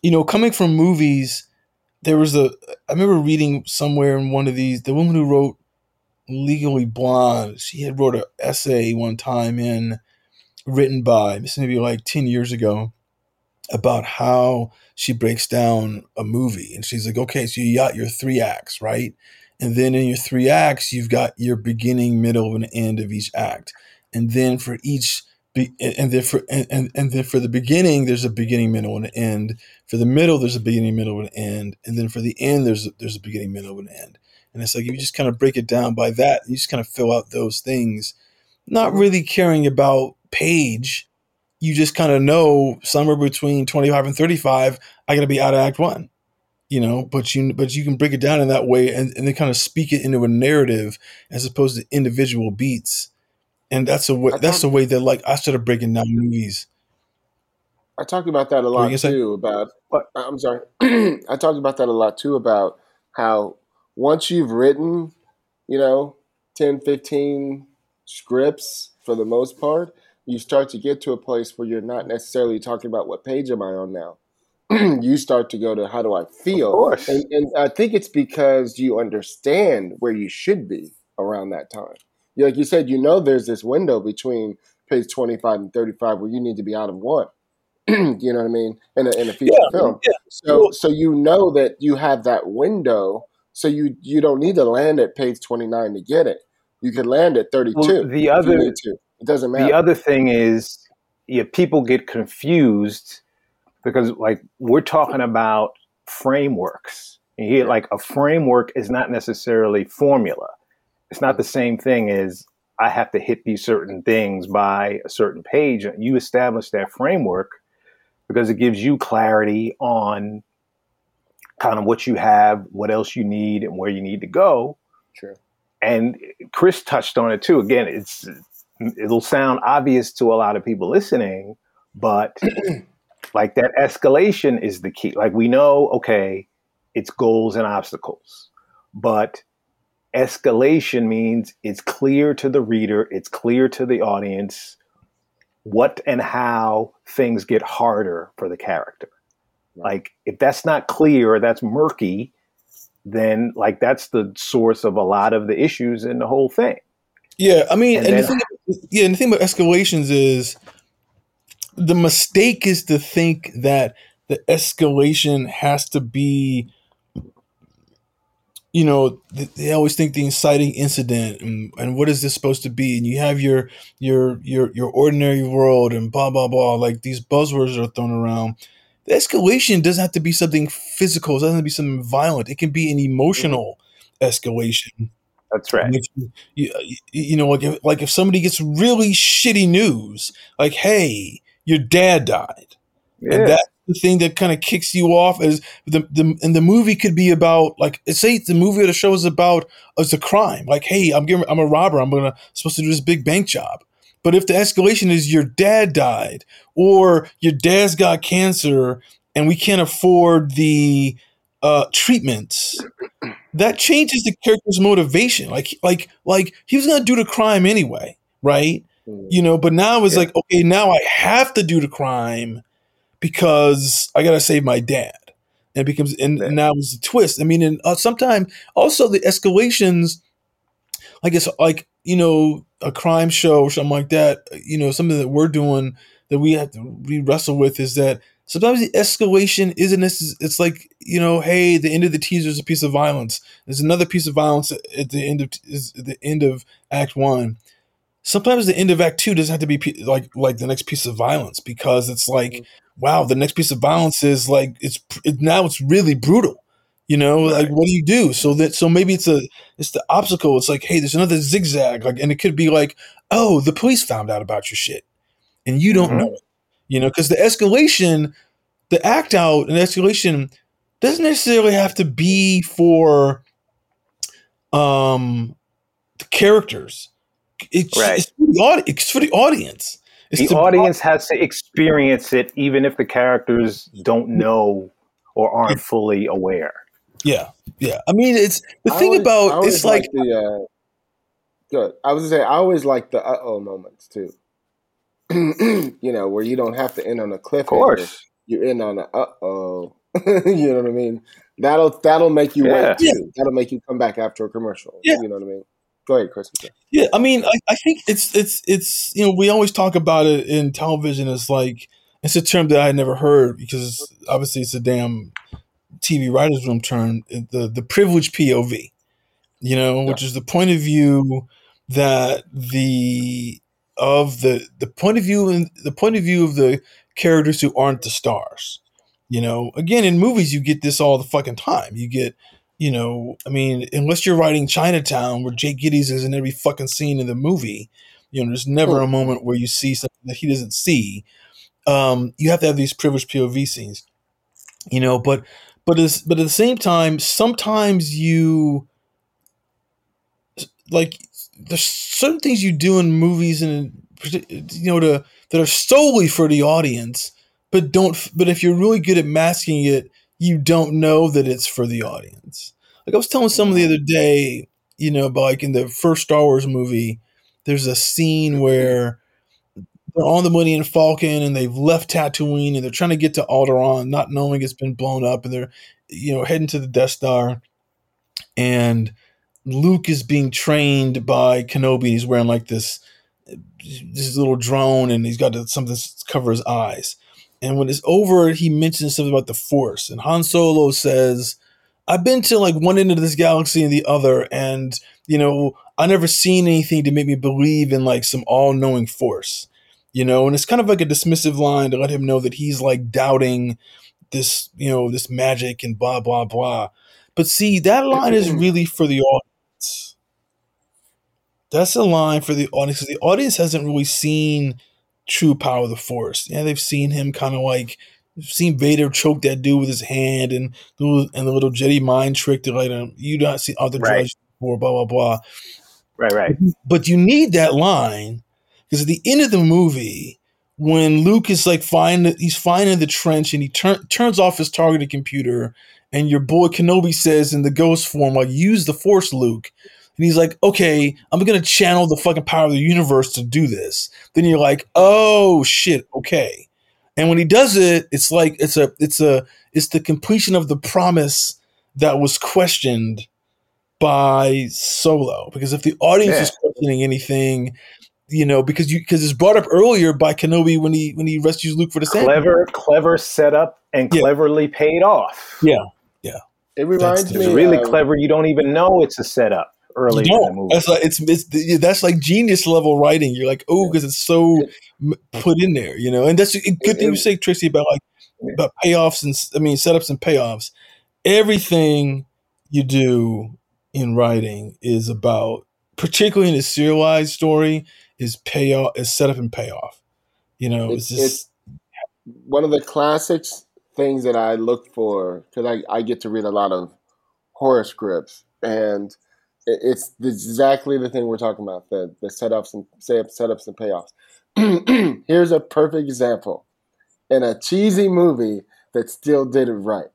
you know, coming from movies, there was I remember reading somewhere in one of these, the woman who wrote Legally Blonde, she had wrote an essay one time written by, this maybe like 10 years ago, about how she breaks down a movie. And she's like, okay, so you got your three acts, right? And then in your three acts, you've got your beginning, middle, and end of each act. And then for each and then for the beginning, there's a beginning, middle, and an end. For the middle, there's a beginning, middle, and an end. And then for the end, there's a beginning, middle, and an end. And it's like, if you just kind of break it down by that, you just kind of fill out those things, not really caring about page. You just kind of know somewhere between 25 and 35, I got to be out of act one, you know, but you can break it down in that way and then kind of speak it into a narrative as opposed to individual beats. And that's the way that, like, I started breaking down movies. I talked about that a lot too. I talked about that a lot too, about how once you've written, you know, 10, 15 scripts for the most part, you start to get to a place where you're not necessarily talking about what page am I on now. You start to go to how do I feel? Of course. And I think it's because you understand where you should be around that time. Like you said, you know, there's this window between page 25 and 35 where you need to be out of one. You know what I mean? In a feature film. Yeah. So you know that you have that window, so you don't need to land at page 29 to get it. You can land at 32. Well, it doesn't matter. The other thing is, yeah, people get confused because, like, we're talking about frameworks. And here, like, a framework is not necessarily formula. It's not the same thing as I have to hit these certain things by a certain page. You establish that framework because it gives you clarity on kind of what you have, what else you need, and where you need to go. Sure. And Chris touched on it too. Again, it'll sound obvious to a lot of people listening, but like that escalation is the key. Like we know, okay, it's goals and obstacles, but escalation means it's clear to the reader, it's clear to the audience what and how things get harder for the character. Like if that's not clear, or that's murky, then like that's the source of a lot of the issues in the whole thing. Yeah, I mean, and the thing about escalations is the mistake is to think that the escalation has to be, you know, they always think the inciting incident and what is this supposed to be? And you have your ordinary world and blah, blah, blah. Like these buzzwords are thrown around. The escalation doesn't have to be something physical. It doesn't have to be something violent. It can be an emotional escalation. That's right. You know, like if somebody gets really shitty news, like, hey, your dad died. Yeah. And that, the thing that kind of kicks you off is the movie could be about, like, say the movie or the show is about it's a crime. Like, hey, I'm a robber. I'm supposed to do this big bank job. But if the escalation is your dad died or your dad's got cancer and we can't afford the treatments, that changes the character's motivation. Like he was gonna do the crime anyway, right? You know, but now it's like, okay, now I have to do the crime because I gotta save my dad, and it becomes and now it's a twist. I mean, and sometimes also the escalations, I guess, like, you know, a crime show or something like that. You know, something that we're doing that we wrestle with is that sometimes the escalation isn't. It's like, you know, hey, the end of the teaser is a piece of violence. There's another piece of violence at the end of Act One. sometimes the end of Act 2 doesn't have to be like the next piece of violence, because it's like, wow, the next piece of violence is like, now it's really brutal. You know, like, what do you do? So maybe it's the obstacle. It's like, hey, there's another zigzag. Like, and it could be like, oh, the police found out about your shit and you don't know it, you know, because the escalation, the act out and escalation doesn't necessarily have to be for the characters. It's for the audience. The audience has to experience it, even if the characters don't know or aren't fully aware. Yeah, yeah. I mean, it's the thing about it's like the, good. I was gonna say I always like the uh-oh moments too. You know, where you don't have to end on a cliffhanger. Of course, you end on a uh-oh. You know what I mean? That'll make you wait too. Yeah. That'll make you come back after a commercial. Yeah. You know what I mean? Go ahead, Chris. Yeah, I mean, I think it's you know, we always talk about it in television as like, it's a term that I had never heard, because obviously it's a damn TV writers room term, the privileged POV, you know, which is the point of view that the point of view of the characters who aren't the stars. You know, again, in movies, you get this all the fucking time. You get, you know, I mean, unless you're writing Chinatown, where Jake Gittes is in every fucking scene in the movie, you know, there's never a moment where you see something that he doesn't see. You have to have these privileged POV scenes, you know, but at the same time, sometimes you, like, there's certain things you do in movies and, you know, that are solely for the audience, but if you're really good at masking it, you don't know that it's for the audience. Like, I was telling someone the other day, you know, but like in the first Star Wars movie, there's a scene where they're on the Millennium Falcon and they've left Tatooine and they're trying to get to Alderaan, not knowing it's been blown up, and they're, you know, heading to the Death Star, and Luke is being trained by Kenobi. He's wearing like this little drone, and he's got something to cover his eyes. And when it's over, he mentions something about the Force. And Han Solo says, I've been to like one end of this galaxy and the other, and, you know, I've never seen anything to make me believe in like some all-knowing Force, you know? And it's kind of like a dismissive line to let him know that he's like doubting this, you know, this magic and blah, blah, blah. But see, that line is really for the audience. That's a line for the audience, because the audience hasn't really seen true power of the Force. Yeah, they've seen him kind of like, seen Vader choke that dude with his hand, and the little Jedi mind trick to let him, you don't see other drugs before, blah, blah, blah. Right, right. But you need that line, because at the end of the movie, when Luke is like he's finding the trench, and he turns off his targeted computer, and your boy Kenobi says in the ghost form, like, use the Force, Luke. And he's like, okay, I'm going to channel the fucking power of the universe to do this. Then you're like, oh shit, okay. And when he does it, it's like, it's the completion of the promise that was questioned by Solo. Because if the audience is questioning anything, you know, because it's brought up earlier by Kenobi when he rescues Luke for the sand. Clever setup and cleverly paid off. Yeah. Yeah. It reminds me. It's really clever. You don't even know it's a setup. Early in the movie. That's like, that's like genius level writing. You're like, oh, because it's so put in there, you know. And that's a good thing you say, Trixie, about payoffs and setups and payoffs. Everything you do in writing is about, particularly in a serialized story, is setup and payoff. You know, it's one of the classics things that I look for, because I get to read a lot of horror scripts, and it's exactly the thing we're talking about, the setups and payoffs. Here's a perfect example in a cheesy movie that still did it right.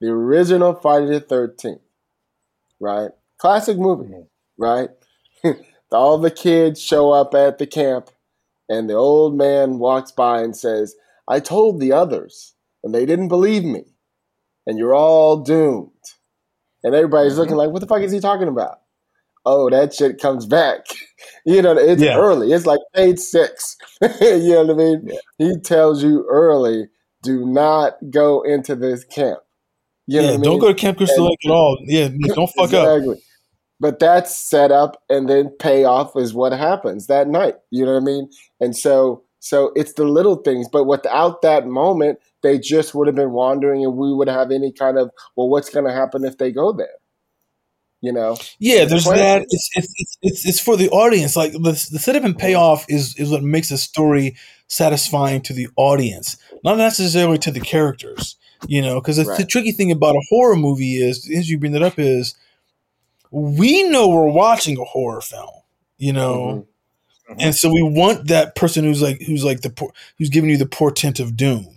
The original Friday the 13th, right? Classic movie, right? All the kids show up at the camp, and the old man walks by and says, I told the others, and they didn't believe me, and you're all doomed. And everybody's looking like, what the fuck is he talking about? Oh, that shit comes back. You know, it's early. It's like page 6. You know what I mean? Yeah. He tells you early, do not go into this camp. You know what I mean? Don't go to Camp Crystal Lake at all. Yeah, don't fuck up. But that's set up and then payoff is what happens that night. You know what I mean? And so it's the little things. But without that moment, they just would have been wandering and we would have any kind of, well, what's going to happen if they go there? You know? Yeah, there's that. It's for the audience. Like the setup and payoff is what makes a story satisfying to the audience, not necessarily to the characters. You know, because the tricky thing about a horror movie is, as you bring that up, is we know we're watching a horror film, you know, mm-hmm. Mm-hmm. and so we want that person who's giving you the portent of doom,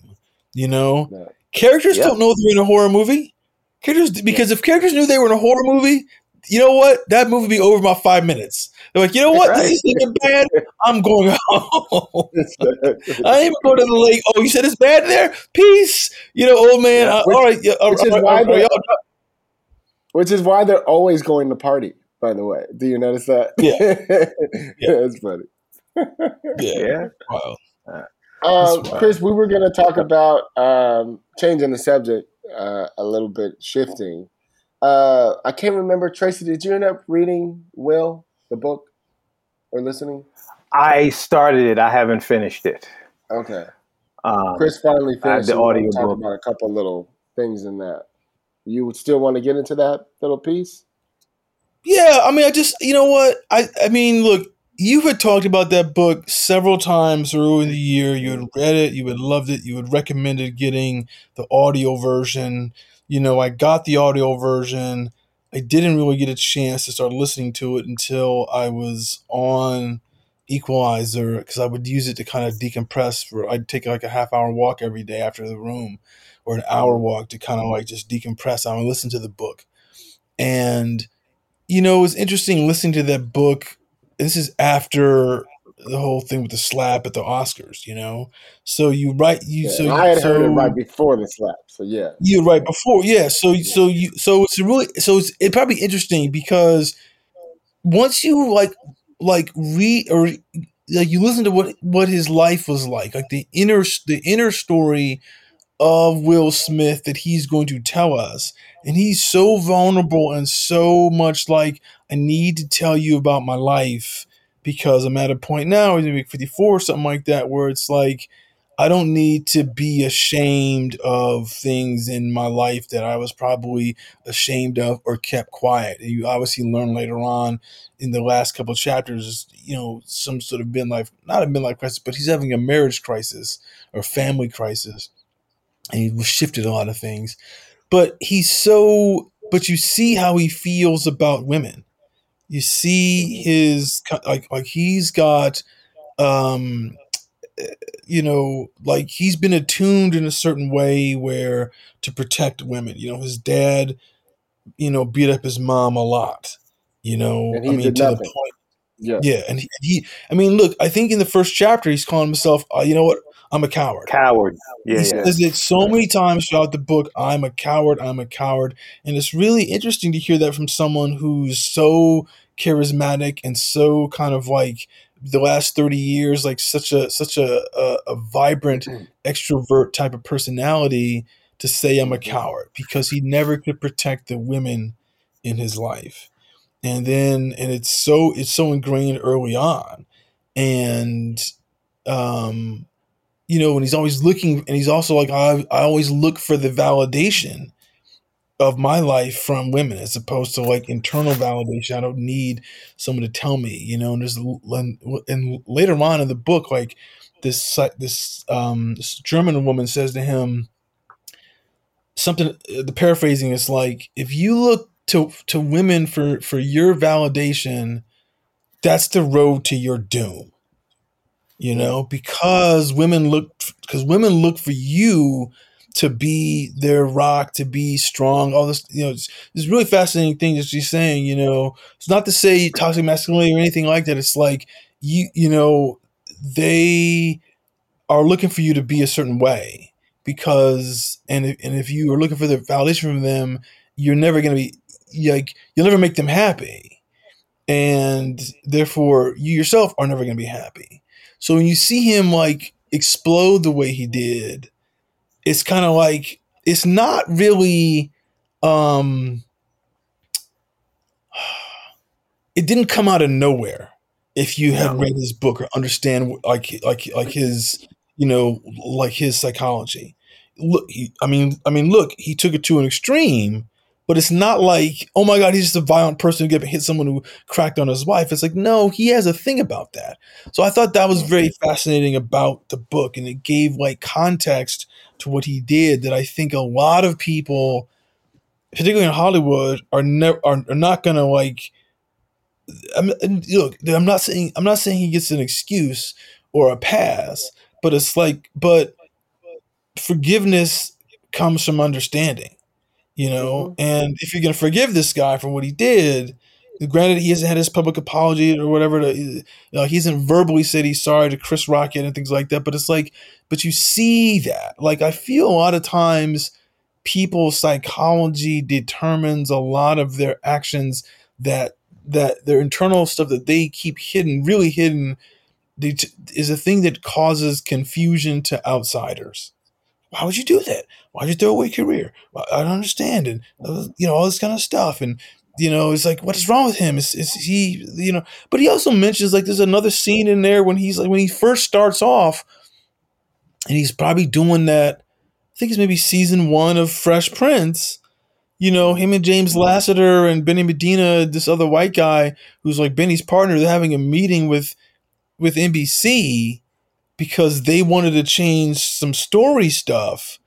you know. Yeah. Characters don't know they're in a horror movie. Because if characters knew they were in a horror movie, you know what? That movie would be over by 5 minutes. They're like, you know what? Right. This is looking bad. I'm going home. I ain't going to the lake. Oh, you said it's bad there? Peace. You know, old man. Which is why they're always going to party, by the way. Do you notice that? Yeah. That's funny. Yeah. Wow. Chris, we were going to talk about changing the subject a little bit, shifting. I can't remember. Tracy, did you end up reading Will, the book, or listening? I started it. I haven't finished it. Okay. Chris finally finished the audio book. Talked about a couple little things in that. You would still want to get into that little piece? Yeah. I mean, I just, you know what? I mean, look, you had talked about that book several times through the year. You had read it. You had loved it. You had recommended getting the audio version. You know, I got the audio version. I didn't really get a chance to start listening to it until I was on Equalizer, because I would use it to kind of decompress. I'd take like a half-hour walk every day after the room, or an hour walk to kind of like just decompress. I would listen to the book. And, you know, it was interesting listening to that book. This is after the whole thing with the slap at the Oscars, you know? So you write, you, yeah, so I had heard it right before the slap. So yeah. You right before. Yeah. So it's really, it's probably interesting because once you you listen to what his life was like the inner story of Will Smith that he's going to tell us. And he's so vulnerable and so much like, I need to tell you about my life, because I'm at a point now, maybe 54 or something like that, where it's like, I don't need to be ashamed of things in my life that I was probably ashamed of or kept quiet. And you obviously learn later on in the last couple of chapters, you know, some sort of midlife, not a midlife crisis, but he's having a marriage crisis or family crisis. And he was shifted a lot of things. But but you see how he feels about women. You see his like he's got, you know, like he's been attuned in a certain way where to protect women. You know, his dad, you know, beat up his mom a lot. You know, and to the point. Yeah, and he. I mean, look, I think in the first chapter he's calling himself, you know what? I'm a coward. Coward. Yeah, he says it so many times throughout the book. I'm a coward. I'm a coward. And it's really interesting to hear that from someone who's so charismatic and so kind of like the last 30 years, like such a vibrant extrovert type of personality, to say I'm a coward because he never could protect the women in his life. And it's so ingrained early on. And, you know, and he's always looking, and he's also like, I always look for the validation of my life from women as opposed to like internal validation. I don't need someone to tell me, you know. And there's and later on in the book, like this German woman says to him something. The paraphrasing is like, if you look to women for your validation, that's the road to your doom. You know, because women look for you to be their rock, to be strong, all this, you know, it's really fascinating thing that she's saying, you know. It's not to say toxic masculinity or anything like that. It's like, you know, they are looking for you to be a certain way because, and if you are looking for the validation from them, you're never going to be like, you'll never make them happy. And therefore you yourself are never going to be happy. So when you see him like explode the way he did, it's kind of like, it's not really, it didn't come out of nowhere. If you had read his book or understand like his, you know, like his psychology. Look, look, he took it to an extreme, but it's not like, oh my God, he's just a violent person who hit someone who cracked on his wife. It's like, no, he has a thing about that. So I thought that was very fascinating about the book, and it gave like context to what he did that I think a lot of people, particularly in Hollywood, are not going to like. I'm not saying he gets an excuse or a pass, but it's like, but forgiveness comes from understanding, you know. Mm-hmm. And if you're going to forgive this guy for what he did, granted he hasn't had his public apology or whatever, he hasn't verbally said he's sorry to Chris Rocket and things like that. But it's like, but you see that, like, I feel a lot of times people's psychology determines a lot of their actions, that their internal stuff that they keep hidden is a thing that causes confusion to outsiders. Why would you do that? Why'd you throw away your career? I don't understand. And, you know, all this kind of stuff. And, you know, it's like, what is wrong with him? Is he, you know, but he also mentions like, there's another scene in there when he's like, when he first starts off and he's probably doing that. I think it's maybe season 1 of Fresh Prince. You know, him and James Lassiter and Benny Medina, this other white guy who's like Benny's partner, they're having a meeting with NBC because they wanted to change some story stuff.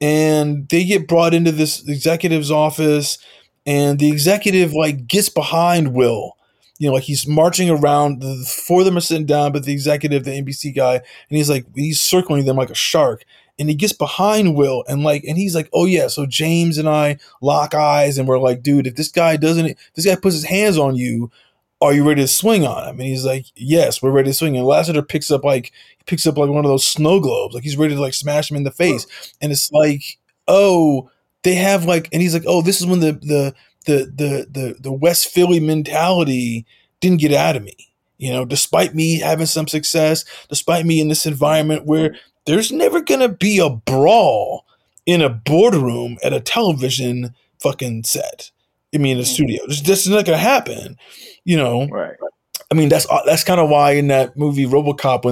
And they get brought into this executive's office, and the executive like gets behind Will. You know, like he's marching around, the four of them are sitting down, but the executive, the NBC guy, and he's like, he's circling them like a shark. And he gets behind Will and he's like, oh yeah, so James and I lock eyes and we're like, dude, if this guy puts his hands on you, are you ready to swing on him? And he's like, yes, we're ready to swing. And Lassiter picks up like one of those snow globes. Like he's ready to like smash him in the face. And it's like, oh, they have like, and he's like, oh, this is when the West Philly mentality didn't get out of me. You know, despite me having some success, despite me in this environment where there's never going to be a brawl in a boardroom at a television fucking set. I mean, in a studio. This is not going to happen, you know? Right. I mean, that's kind of why in that movie RoboCop,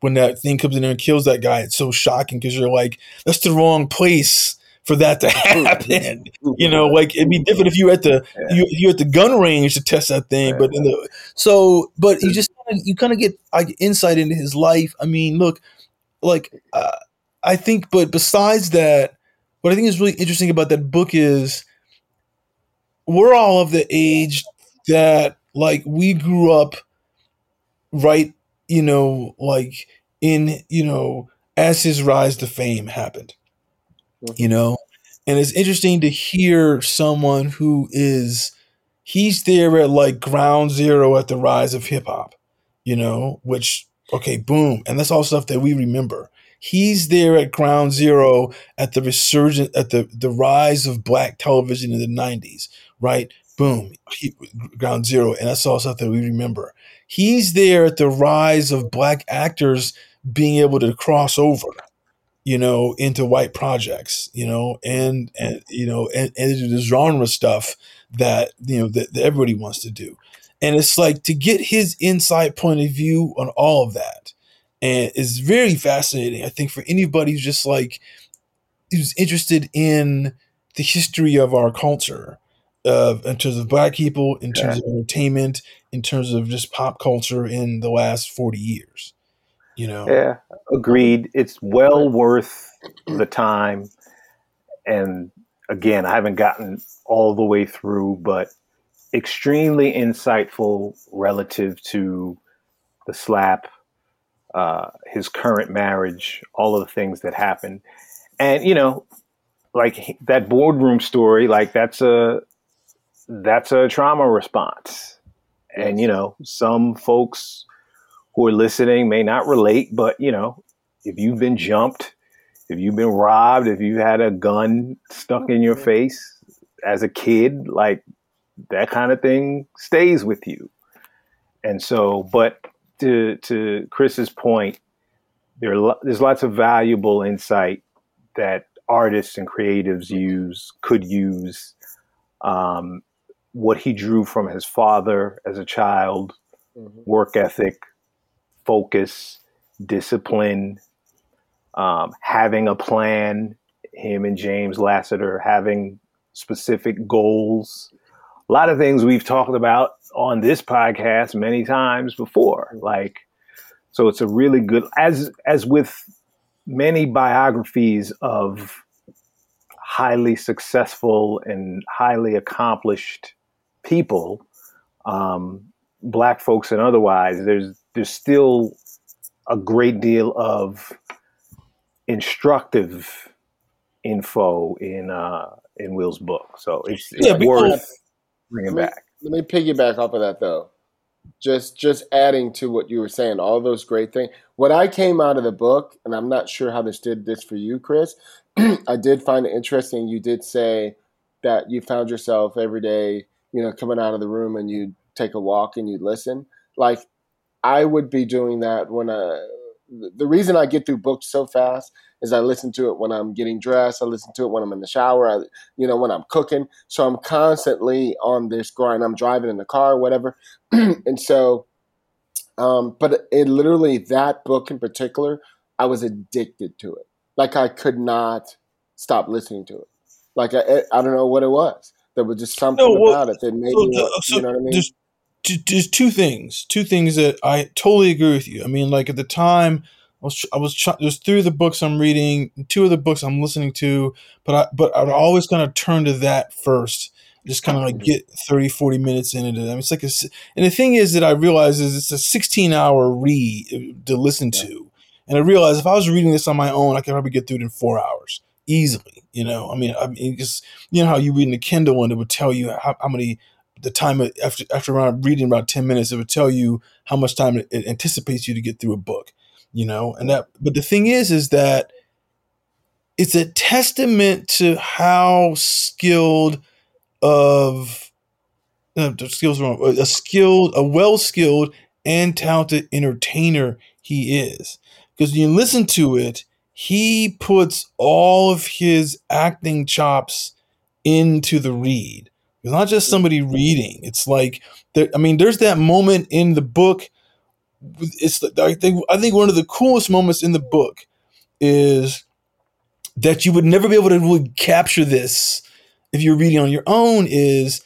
when that thing comes in there and kills that guy, it's so shocking because you're like, that's the wrong place for that to happen. You know, like it'd be different if you were at the gun range to test that thing. Right. But you kind of get like insight into his life. I mean, look. I think, but besides that, what I think is really interesting about that book is we're all of the age that like we grew up, right. You know, like in, you know, as his rise to fame happened, you know, and it's interesting to hear someone who he's there at like ground zero at the rise of hip hop, you know, which, okay, boom. And that's all stuff that we remember. He's there at ground zero at the resurgence, at the rise of black television in the 90s, right? Boom, ground zero. And that's all stuff that we remember. He's there at the rise of black actors being able to cross over, you know, into white projects, you know, and you know, and into the genre stuff that, you know, that everybody wants to do. And it's like to get his inside point of view on all of that, and it's very fascinating. I think for anybody who's just like who's interested in the history of our culture, in terms of black people, in terms of entertainment, in terms of just pop culture in the last 40 years, you know. Yeah, agreed. It's well worth the time. And again, I haven't gotten all the way through, but extremely insightful relative to the slap, his current marriage, all of the things that happened. And, you know, like that boardroom story, like that's a trauma response. And, you know, some folks who are listening may not relate, but, you know, if you've been jumped, if you've been robbed, if you've had a gun stuck in your face as a kid, like, that kind of thing stays with you. And so, but to Chris's point, there's lots of valuable insight that artists and creatives could use what he drew from his father as a child, work ethic, focus, discipline, having a plan, him and James Lassiter having specific goals. A lot of things we've talked about on this podcast many times before. Like, so it's a really good, as with many biographies of highly successful and highly accomplished people, Black folks and otherwise, there's still a great deal of instructive info in Will's book. So it's worth bringing back. Let me piggyback off of that, though. Just adding to what you were saying, all those great things. What I came out of the book, and I'm not sure how this did this for you, Chris, I did find it interesting. You did say that you found yourself every day, you know, coming out of the room and you'd take a walk and you'd listen. Like, I would be doing that when the reason I get through books so fast is I listen to it when I'm getting dressed. I listen to it when I'm in the shower, when I'm cooking. So I'm constantly on this grind. I'm driving in the car, whatever. And so, but it literally, that book in particular, I was addicted to it. Like, I could not stop listening to it. Like, I don't know what it was. There was just something about it that made you know what I mean? There's two things that I totally agree with you. I mean, like, at the time, there's three of the books I'm reading, two of the books I'm listening to, but I would always kind of turn to that first, just kind of like get 30, 40 minutes into them. It's like and the thing is that I realize is it's a 16-hour read to listen to. And I realized if I was reading this on my own, I could probably get through it in 4 hours easily. You know, I mean, just, you know how you read in the Kindle and it would tell you how many, the time after around reading about 10 minutes, it would tell you how much time it anticipates you to get through a book, you know? And that, but the thing is that it's a testament to how a well-skilled and talented entertainer he is. Because when you listen to it, he puts all of his acting chops into the read. It's not just somebody reading. It's like, there's that moment in the book. It's I think one of the coolest moments in the book is that you would never be able to really capture this if you're reading on your own, is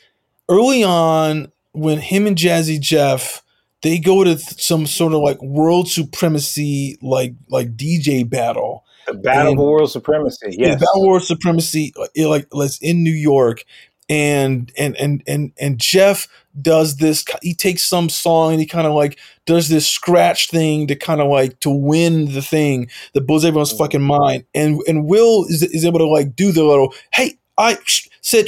early on when him and Jazzy Jeff, they go to some sort of like world supremacy, like DJ battle. The Battle for World Supremacy, yes. Yeah, Battle for World Supremacy, like in New York. And Jeff does this, he takes some song and he kind of like does this scratch thing to kind of like to win the thing that blows everyone's fucking mind. And Will is able to like do the little, hey, I said,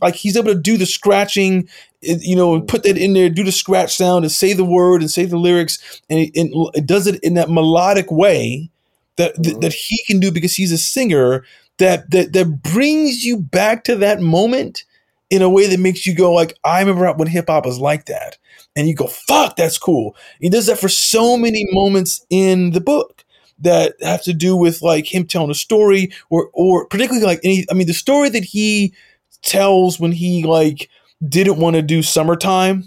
like, he's able to do the scratching, you know, put that in there, do the scratch sound and say the word and say the lyrics. And it does it in that melodic way that he can do because he's a singer that brings you back to that moment in a way that makes you go like, I remember when hip hop was like that. And you go, fuck, that's cool. He does that for so many moments in the book that have to do with like him telling a story or particularly like the story that he tells when he like didn't want to do Summertime.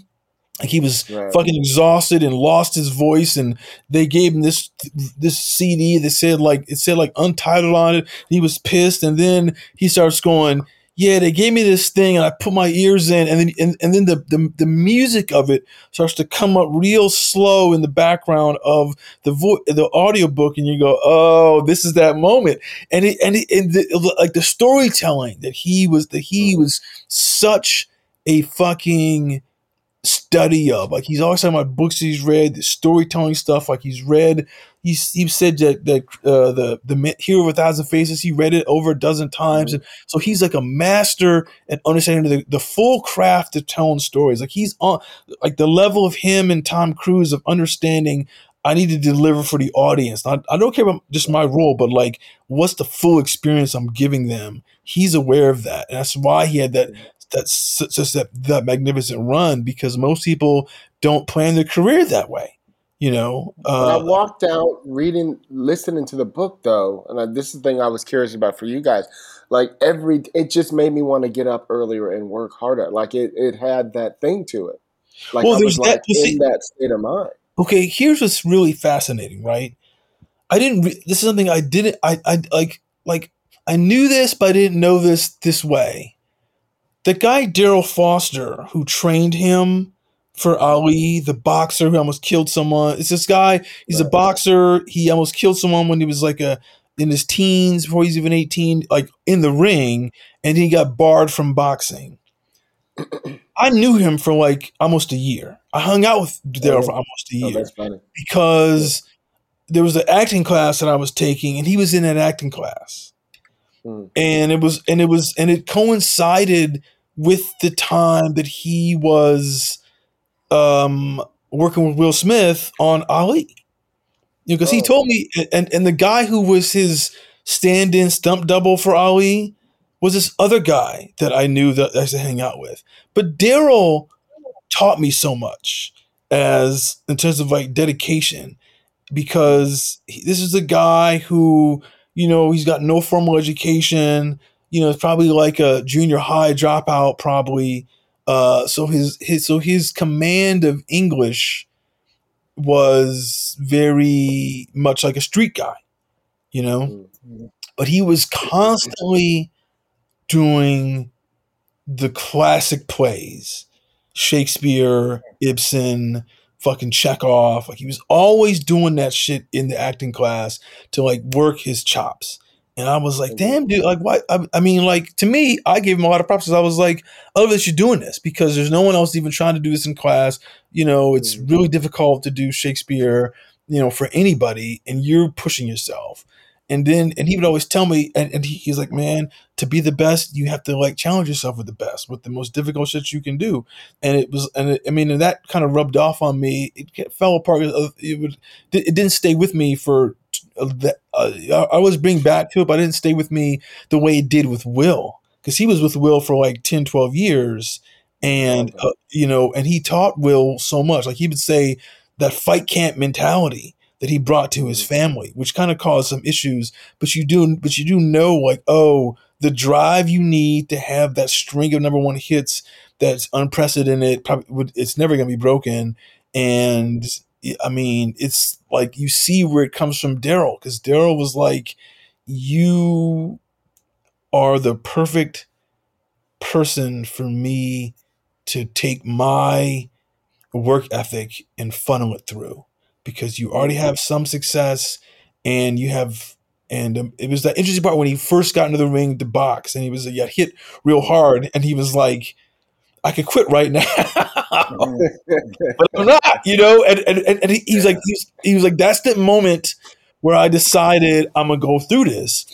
Like, he was fucking exhausted and lost his voice, and they gave him this CD that said Untitled on it. He was pissed, and then he starts going, yeah, they gave me this thing, and I put my ears in, and then the music of it starts to come up real slow in the background of the audiobook, and you go, oh, this is that moment, and the storytelling that he was such a fucking study of. Like, he's always talking about books he's read, the storytelling stuff. Like, he's read, he said that the Hero of a Thousand Faces, he read it over a dozen times, and so he's like a master at understanding the full craft of telling stories. Like, he's on like the level of him and Tom Cruise of understanding, I need to deliver for the audience. I don't care about just my role, but like, what's the full experience I'm giving them? He's aware of that, and that's why he had that magnificent run, because most people don't plan their career that way, you know. When I walked out listening to the book, though, and this is the thing I was curious about for you guys. Like it just made me want to get up earlier and work harder. Like it had that thing to it. Like well, I was like in that state of mind. Okay, here's what's really fascinating, right? This is something I didn't. I knew this, but I didn't know this way. The guy Daryl Foster, who trained him for Ali, the boxer who almost killed someone. It's this guy. He's a boxer. He almost killed someone when he was in his teens, before he's even 18, in the ring, and he got barred from boxing. I knew him for almost a year. I hung out with Daryl for almost a year because there was an acting class that I was taking, and he was in that acting class. And it coincided with the time that he was working with Will Smith on Ali. You know, because he told me, and the guy who was his stand-in stump double for Ali was this other guy that I knew that I used to hang out with. But Daryl taught me so much in terms of dedication, because this is a guy who, you know, he's got no formal education. You know, it's probably a junior high dropout, probably. So his command of English was very much like a street guy, you know. But he was constantly doing the classic plays, Shakespeare, Ibsen, fucking Chekhov. He was always doing that shit in the acting class to work his chops. And I was like, damn, dude, why? I mean, to me, I gave him a lot of props. I was like, I love that you're doing this, because there's no one else even trying to do this in class. You know, it's really difficult to do Shakespeare, you know, for anybody, and you're pushing yourself. And he would always tell me, and he's like, man, to be the best, you have to challenge yourself with the best, with the most difficult shit you can do. And that kind of rubbed off on me. It fell apart. It didn't stay with me for that. I was bring back to it, but it didn't stay with me the way it did with Will, because he was with Will for 10, 12 years. And, you know, and he taught Will so much. He would say that fight camp mentality that he brought to his family, which kind of caused some issues, but you do know, the drive you need to have that string of number one hits that's unprecedented, it's never going to be broken. And I mean, it's you see where it comes from Daryl, because Daryl was you are the perfect person for me to take my work ethic and funnel it through, because you already have some success and it was that interesting part when he first got into the ring, the box, and he got hit real hard, and he was like, I could quit right now, but I'm not, you know? And he was like, that's the moment where I decided I'm going to go through this.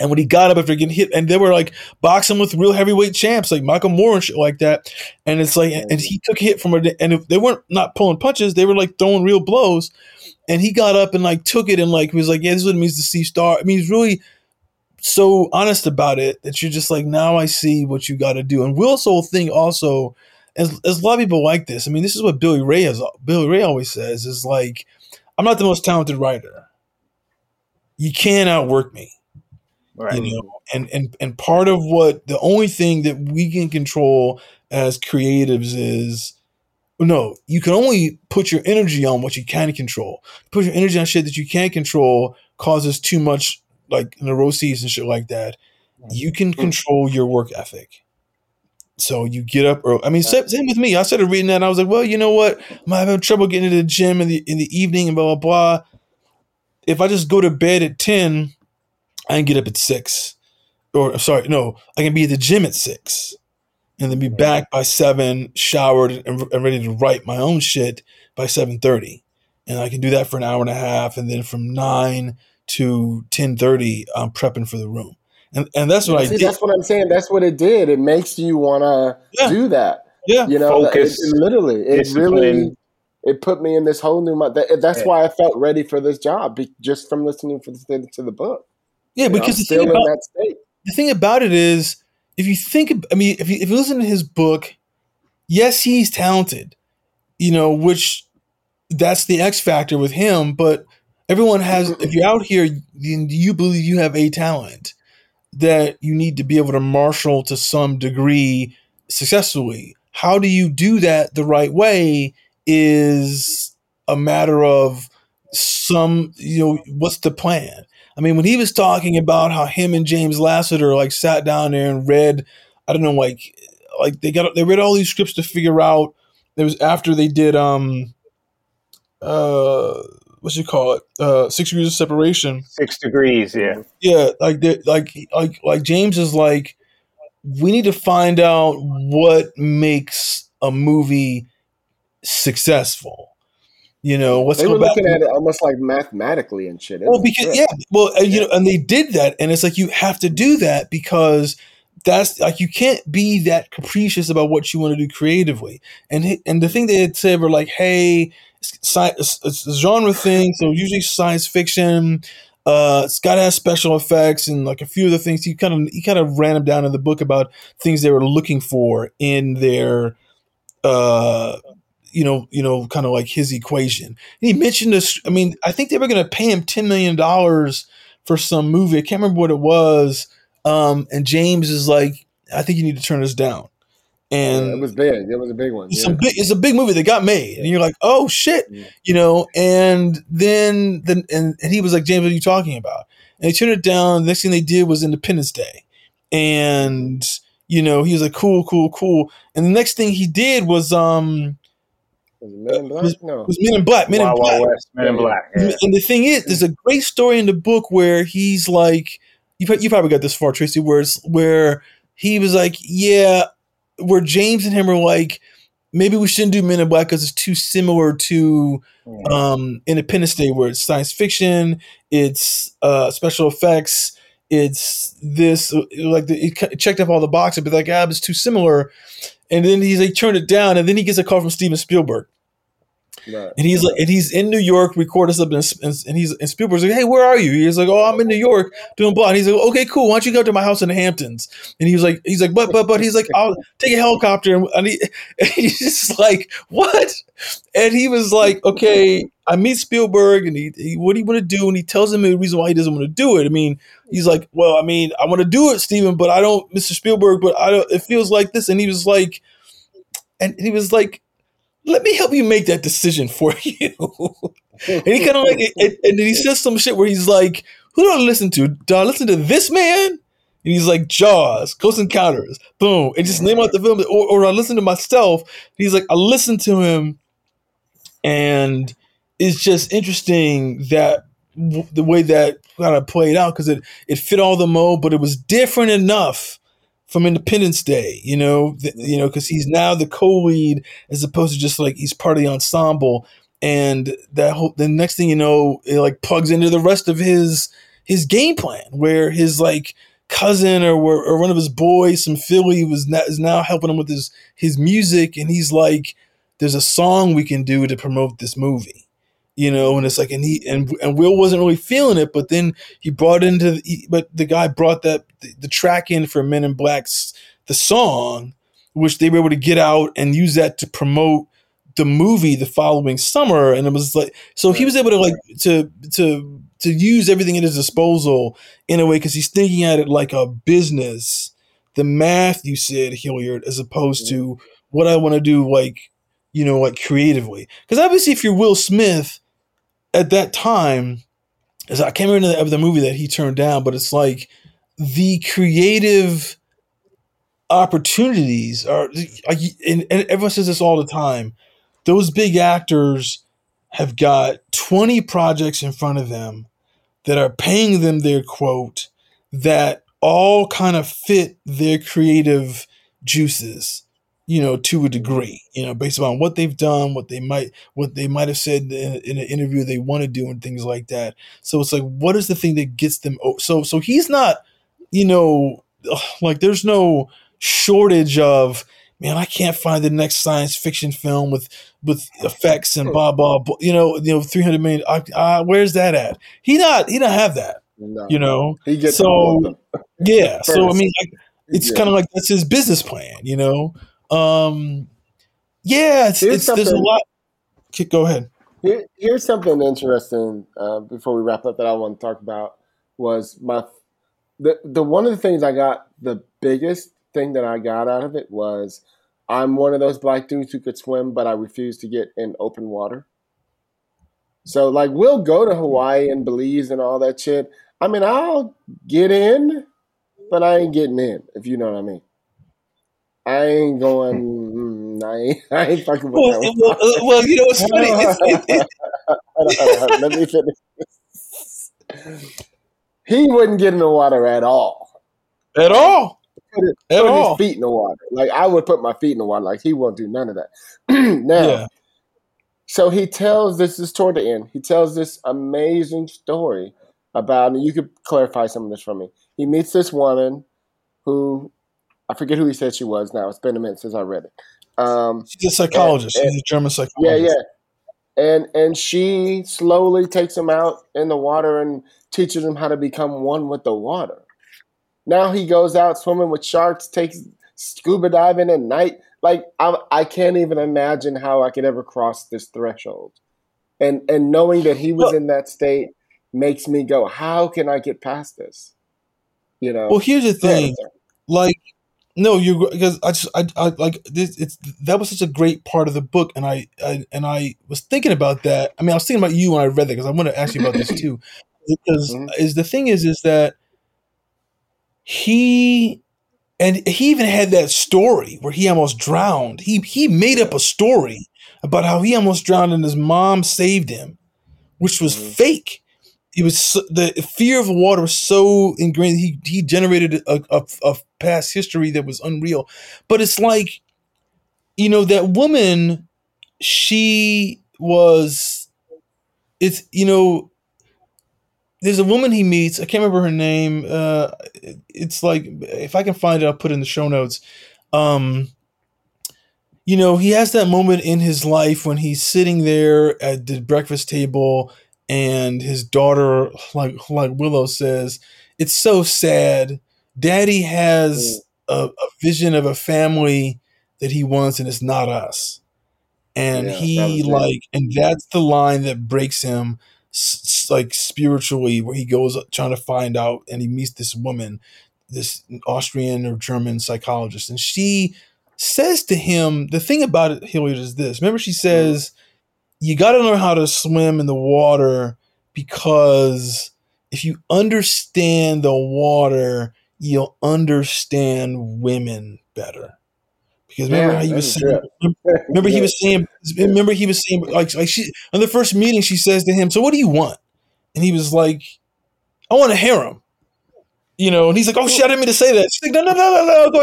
And when he got up after getting hit, and they were boxing with real heavyweight champs like Michael Moore and shit like that, and it's and he took a hit from her, and if they weren't not pulling punches, they were throwing real blows, and he got up and took it and he was yeah, this is what it means to see star. I mean, he's really so honest about it that you're just now I see what you got to do. And Will's whole thing also, as a lot of people like this, I mean, this is what Billy Ray always says is I'm not the most talented writer. You can't outwork me. Right. You know, and part of what the only thing that we can control as creatives is, no, you can only put your energy on what you can control. Put your energy on shit that you can't control causes too much neuroses and shit like that. You can control your work ethic. So you get up early. I mean, same with me. I started reading that and I was like, well, you know what? I'm having trouble getting to the gym in the evening and blah, blah, blah. If I just go to bed at 10, I can get up at 6, I can be at the gym at 6 and then be back by 7, showered and ready to write my own shit by 7:30. And I can do that for an hour and a half. And then from 9 to 10:30, I'm prepping for the room. And that's what I did. That's what I'm saying. That's what it did. It makes you want to do that. Yeah. You know, focus, it put me in this whole new mind. That's why I felt ready for this job, just from listening to the book. Yeah, because the thing about it is, if you listen to his book, yes, he's talented, you know, which that's the X factor with him. But everyone has, if you're out here, you believe you have a talent. that you need to be able to marshal to some degree successfully. How do you do that the right way is a matter of some, what's the plan? I mean, when he was talking about how him and James Lassiter like sat down there and read, they read all these scripts to figure out. It was after they did, Six Degrees of Separation. 6 Degrees, yeah. Yeah, like James is like, we need to find out what makes a movie successful. They were looking at it almost like mathematically and shit. And they did that, and it's like you have to do that because that's like you can't be that capricious about what you want to do creatively. And the thing they had said were like, hey, it's a genre thing, so usually science fiction. It's got to have special effects and like a few of the things he kind of ran them down in the book about things they were looking for in their kind of like his equation. And he mentioned this. I mean, I think they were going to pay him $10 million for some movie. I can't remember what it was. And James is like, I think you need to turn this down. And it was big. It was a big one. Yeah. It's a big movie that got made. And you're like, oh shit. Yeah. And then and he was like, James, what are you talking about? And they turned it down. The next thing they did was Independence Day. And, he was like, cool. And the next thing he did was, Men in Black. Yeah. And the thing is, there's a great story in the book where he's like, you probably got this far, Tracy, where he was like, yeah, where James and him are like, maybe we shouldn't do Men in Black because it's too similar to Independence Day, where it's science fiction, it's special effects, it's this, like it checked up all the boxes, but like, it's too similar. And then he's like, turned it down. And then he gets a call from Steven Spielberg. Right. And he's like, and he's in New York, recording something. And Spielberg's like, hey, where are you? He's like, oh, I'm in New York doing blah. And he's like, okay, cool. Why don't you go to my house in the Hamptons? And he was like, but he's like, I'll take a helicopter. And he's just like, what? And he was like, okay, I meet Spielberg and he what do you want to do? And he tells him the reason why he doesn't want to do it. I mean, he's like, well, I mean, I want to do it, Steven, but I don't, Mr. Spielberg, but I don't, it feels like this. And he was like, let me help you make that decision for you. And he kind of like, and then he says some shit where he's like, who do I listen to? Do I listen to this man? And he's like, Jaws, Close Encounters, boom. And just name out the film. Or I listen to myself. And he's like, I listen to him. And it's just interesting that the way that kind of played out, because it fit all the mold, but it was different enough from Independence Day, because he's now the co-lead as opposed to just like he's part of the ensemble, and the next thing you know, it like plugs into the rest of his game plan, where his like cousin or one of his boys from Philly is now helping him with his music, and he's like, "There's a song we can do to promote this movie," and it's like, and Will wasn't really feeling it, but then he brought the track in for Men in Black's the song, which they were able to get out and use that to promote the movie the following summer. And it was like, so he was able to like to use everything at his disposal in a way, because he's thinking at it like a business, the math you said, Hilliard, as opposed to what I want to do, like, like creatively. Because obviously if you're Will Smith at that time, as I can't remember the movie that he turned down, but it's like, the creative opportunities are, and everyone says this all the time, those big actors have got 20 projects in front of them that are paying them their quote, that all kind of fit their creative juices, to a degree, based on what they've done, what they might have said in an interview they want to do and things like that. So it's like, what is the thing that gets them? So he's not, like there's no shortage of, man, I can't find the next science fiction film with effects and blah, blah, blah, $300 million. Where's that at? He don't have that, no. He gets so, yeah. First. So, I mean, like, it's kind of like, that's his business plan, there's a lot. Go ahead. Here's something interesting, before we wrap up, that I want to talk about was my the one of the things I got, the biggest thing that I got out of it was I'm one of those black dudes who could swim, but I refuse to get in open water. So like we'll go to Hawaii and Belize and all that shit. I mean, I'll get in, but I ain't getting in, if you know what I mean. I ain't going, I ain't fucking with that. Well, you know what's funny? Let me finish. He wouldn't get in the water at all. At all? Put his feet in the water. Like, I would put my feet in the water. Like, he won't do none of that. Now, so he tells this, this toward the end, he tells this amazing story about, and you could clarify some of this for me. He meets this woman who, I forget who he said she was now. It's been a minute since I read it. She's a psychologist. She's a German psychologist. Yeah, yeah. And she slowly takes him out in the water and teaches him how to become one with the water. Now he goes out swimming with sharks, takes scuba diving at night. Like I can't even imagine how I could ever cross this threshold. And knowing that he was in that state makes me go, how can I get past this? You know. Well, here's the thing, like. No, you because I like this. It's that was such a great part of the book, and I was thinking about that. I mean, I was thinking about you when I read that because I want to ask you about this too. Because is the thing is that he even had that story where he almost drowned. He made up a story about how he almost drowned and his mom saved him, which was fake. It was the fear of the water was so ingrained. He generated a past history that was unreal. But it's like, you know, that woman, she was, it's, you know, there's a woman he meets. I can't remember her name. It's like, if I can find it, I'll put it in the show notes. You know, he has that moment in his life when he's sitting there at the breakfast table and his daughter, like Willow says, it's so sad. Daddy has a vision of a family that he wants, and it's not us. And and that's the line that breaks him, like spiritually, where he goes trying to find out, and he meets this woman, this Austrian or German psychologist, and she says to him, the thing about it, Hilliard, is this. Remember, she says, you got to learn how to swim in the water because if you understand the water, you'll understand women better. Because remember how he was saying, like she, on the first meeting, she says to him, so what do you want? And he was like, I want a harem. You know, and he's like, oh shit, I didn't mean to say that. She's like, no, go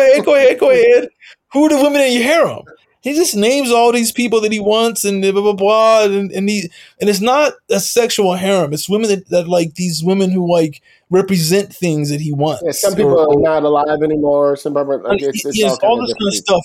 ahead. Who are the women in your harem? He just names all these people that he wants and blah, blah, blah. And it's not a sexual harem. It's women that like these women who like represent things that he wants. Yeah, some people are not alive anymore. Some people are, like, it's all this kind of stuff.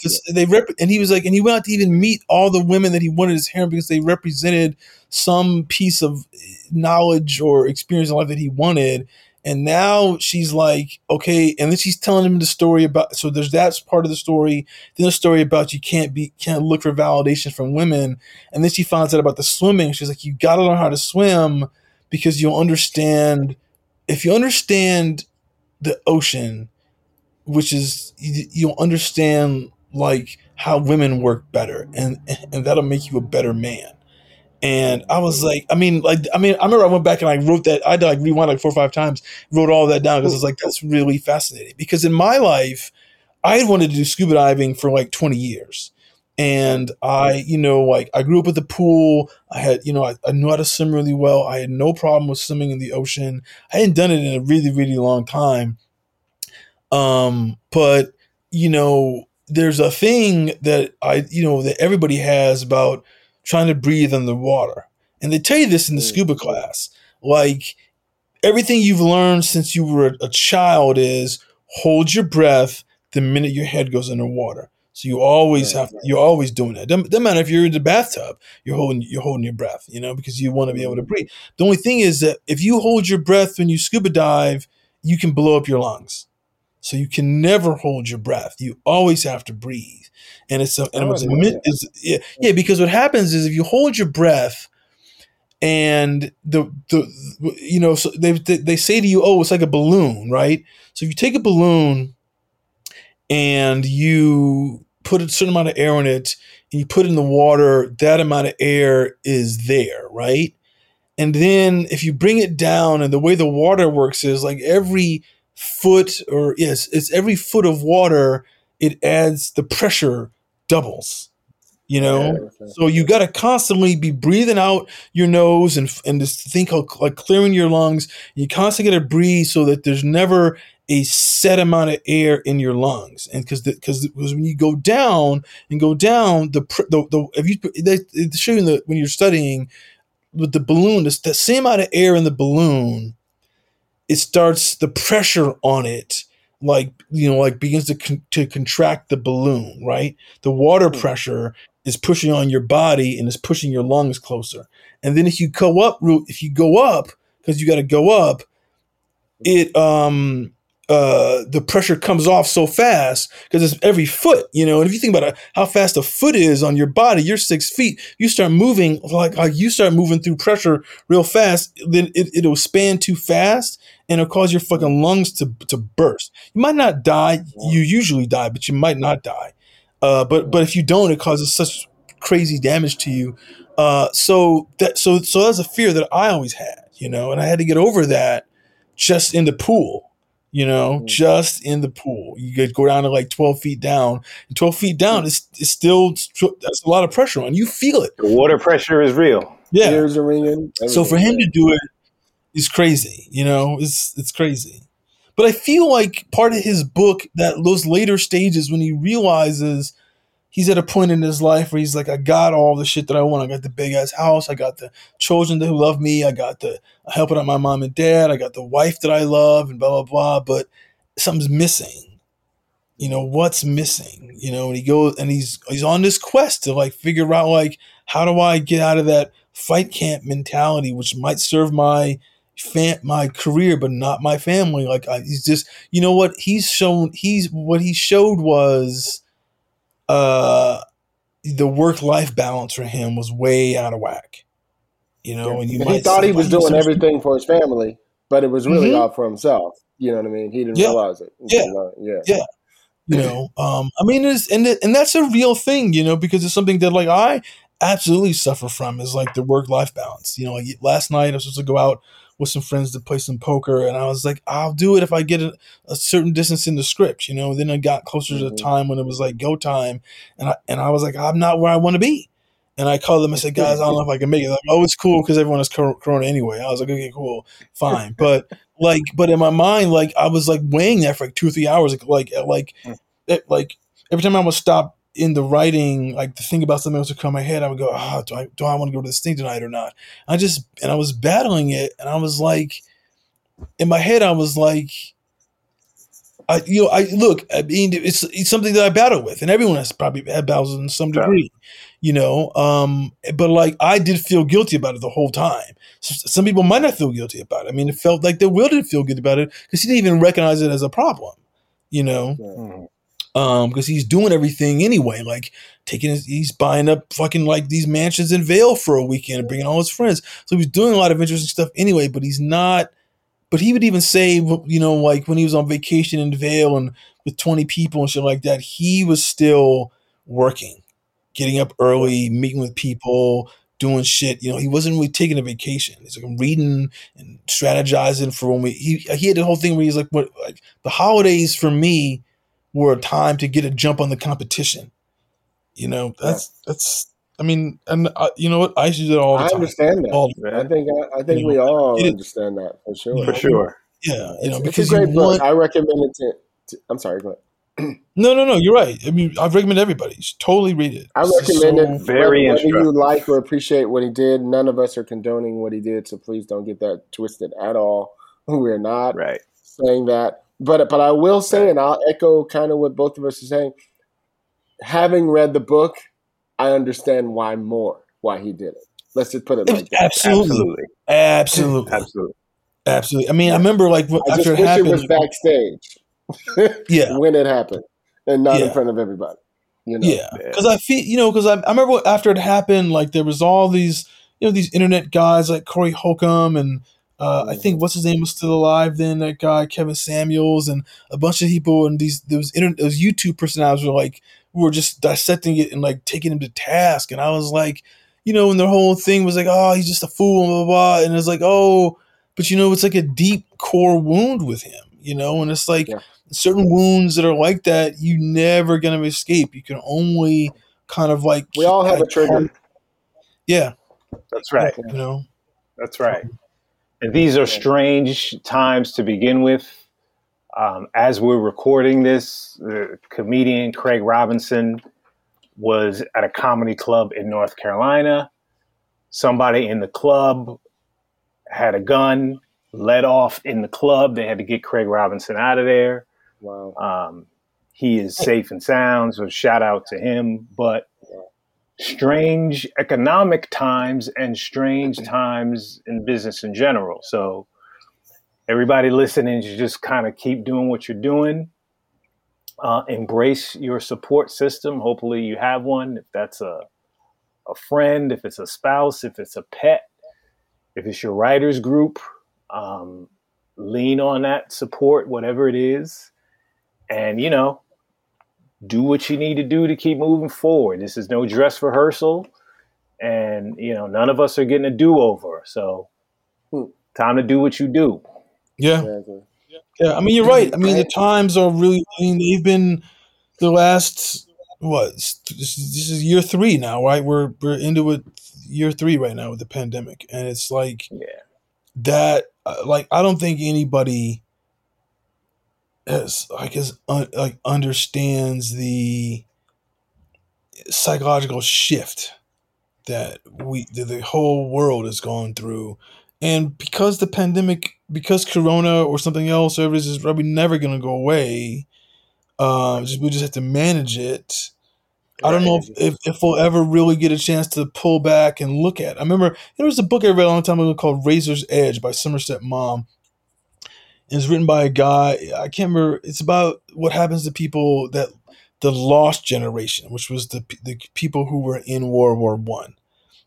And he was like, and he went out to even meet all the women that he wanted his harem because they represented some piece of knowledge or experience in life that he wanted. And now she's like, okay, and then she's telling him the story about, so there's that part of the story, then the story about you can't look for validation from women. And then she finds out about the swimming. She's like, you got to learn how to swim because you'll understand, if you understand the ocean, which is, you'll understand like how women work better and that'll make you a better man. And I was like, I remember I went back and I wrote that. I like rewound like 4 or 5 times, wrote all that down because I was like, that's really fascinating. Because in my life, I had wanted to do scuba diving for like 20 years. And I, you know, like I grew up at the pool. I had, you know, I knew how to swim really well. I had no problem with swimming in the ocean. I hadn't done it in a really, really long time. But, you know, there's a thing that that everybody has about trying to breathe in the water. And they tell you this in the scuba class. Like, everything you've learned since you were a child is hold your breath the minute your head goes underwater. So you always you're always doing that. Doesn't matter if you're in the bathtub, you're holding your breath, you know, because you want to be able to breathe. The only thing is that if you hold your breath when you scuba dive, you can blow up your lungs. So you can never hold your breath. You always have to breathe. And it's because what happens is if you hold your breath, And so they say to you, oh, it's like a balloon, right? So if you take a balloon and you put a certain amount of air in it and you put it in the water, that amount of air is there, right? And then if you bring it down, and the way the water works is like every foot it's every foot of water, it adds, the pressure doubles. So you got to constantly be breathing out your nose and this thing called like clearing your lungs. You constantly got to breathe so that there's never a set amount of air in your lungs. And because when you go down, when you're studying with the balloon, the same amount of air in the balloon, it starts, the pressure on it, begins to contract the balloon, right? The water pressure is pushing on your body and is pushing your lungs closer. And then if you go up, because you got to go up, the pressure comes off so fast because it's every foot, And if you think about how fast a foot is on your body, you're 6 feet. You start moving moving through pressure real fast, then it'll expand too fast and it'll cause your fucking lungs to burst. You might not die. You usually die, but you might not die. But if you don't, it causes such crazy damage to you. So that's a fear that I always had, and I had to get over that just in the pool. Just in the pool, you could go down to like 12 feet down. And 12 feet down is still, that's a lot of pressure on you. Feel it. The water pressure is real. Yeah. Ears are ringing. So for him to do it is crazy. It's crazy. But I feel like part of his book, that those later stages when he realizes he's at a point in his life where he's like, I got all the shit that I want. I got the big ass house. I got the children that love me. I got the helping out my mom and dad. I got the wife that I love and blah, blah, blah. But something's missing. What's missing? And he goes and he's on this quest to figure out how do I get out of that fight camp mentality, which might serve my career, but not my family. He's just, what he's shown, what he showed was, the work-life balance for him was way out of whack, And he thought he was doing everything for his family, but it was really all for himself. You know what I mean? He didn't realize it. And that's a real thing, because it's something that I absolutely suffer from is the work-life balance. Last night I was supposed to go out with some friends to play some poker, and I was like, I'll do it if I get a certain distance in the script, And then I got closer to the time when it was go time, and I was like, I'm not where I want to be. And I called them and said, guys, I don't know if I can make it. Like, oh, it's cool because everyone is corona anyway. I was like, okay, cool, fine. But in my mind, I was weighing that for 2 or 3 hours. Every time I would stop in the writing, the thing about something else would come in my head. I would go, do I want to go to this thing tonight or not? I was battling it. And I was in my head, I was it's something that I battle with, and everyone has probably had battles in some degree, I did feel guilty about it the whole time. Some people might not feel guilty about it. I mean, it felt like the Will didn't feel good about it because he didn't even recognize it as a problem, because he's doing everything anyway, he's buying up fucking these mansions in Vail for a weekend and bringing all his friends. So he's doing a lot of interesting stuff anyway, but he's not, but he would even say, when he was on vacation in Vail and with 20 people and shit like that, he was still working, getting up early, meeting with people, doing shit. He wasn't really taking a vacation. He's reading and strategizing for when he had the whole thing where he's the holidays for me were a time to get a jump on the competition. You know what? I used to do that all the time. I understand that. I think we all understand that for sure. For sure. Yeah. Because it's a great book. I recommend it to I'm sorry, go ahead. No, you're right. I mean, I recommend everybody. You should totally read it. I recommend it. Very interesting. Whether you like or appreciate what he did, none of us are condoning what he did, so please don't get that twisted at all. We're not saying that. But I will say, and I'll echo kind of what both of us are saying, having read the book, I understand why he did it. Let's just put it like that. Absolutely. I mean, I remember after it happened. I just wish it was backstage when it happened and not in front of everybody. Because I remember after it happened, there was all these you know, these internet guys like Corey Holcomb and I think what's his name was still alive then, that guy Kevin Samuels and a bunch of people, and those YouTube personalities were just dissecting it and like taking him to task. And I was like, you know, and their whole thing was like, oh, he's just a fool and blah, blah, blah. And it's like, oh, but you know, it's like a deep core wound with him, you know, and it's like certain wounds that are like that, you never going to escape. You can only kind of like, we all have a trigger. Yeah. That's right. You know, that's right. And these are strange times to begin with. As we're recording this, the comedian Craig Robinson was at a comedy club in North Carolina. Somebody in the club had a gun, let off in the club. They had to get Craig Robinson out of there. Wow. He is safe and sound, so shout out to him. But strange economic times and strange times in business in general. So everybody listening, you just kind of keep doing what you're doing. Embrace your support system. Hopefully you have one. If that's a friend, if it's a spouse, if it's a pet, if it's your writer's group, lean on that support, whatever it is. And, you know, do what you need to do to keep moving forward. This is no dress rehearsal. And, you know, none of us are getting a do-over. So time to do what you do. Yeah. Exactly. Yeah, I mean, you're right. I mean, the times are really, I mean, they've been the last, this is year three now, right? We're into it year three right now with the pandemic. And it's like I don't think anybody understands the psychological shift that the whole world has gone through. And because the pandemic, because Corona or something else, is probably never going to go away, we just have to manage it. I don't know if we'll ever really get a chance to pull back and look at it. I remember there was a book I read a long time ago called Razor's Edge by Somerset Maugham. And it's written by a guy, I can't remember, it's about what happens to people that the lost generation, which was the people who were in World War I,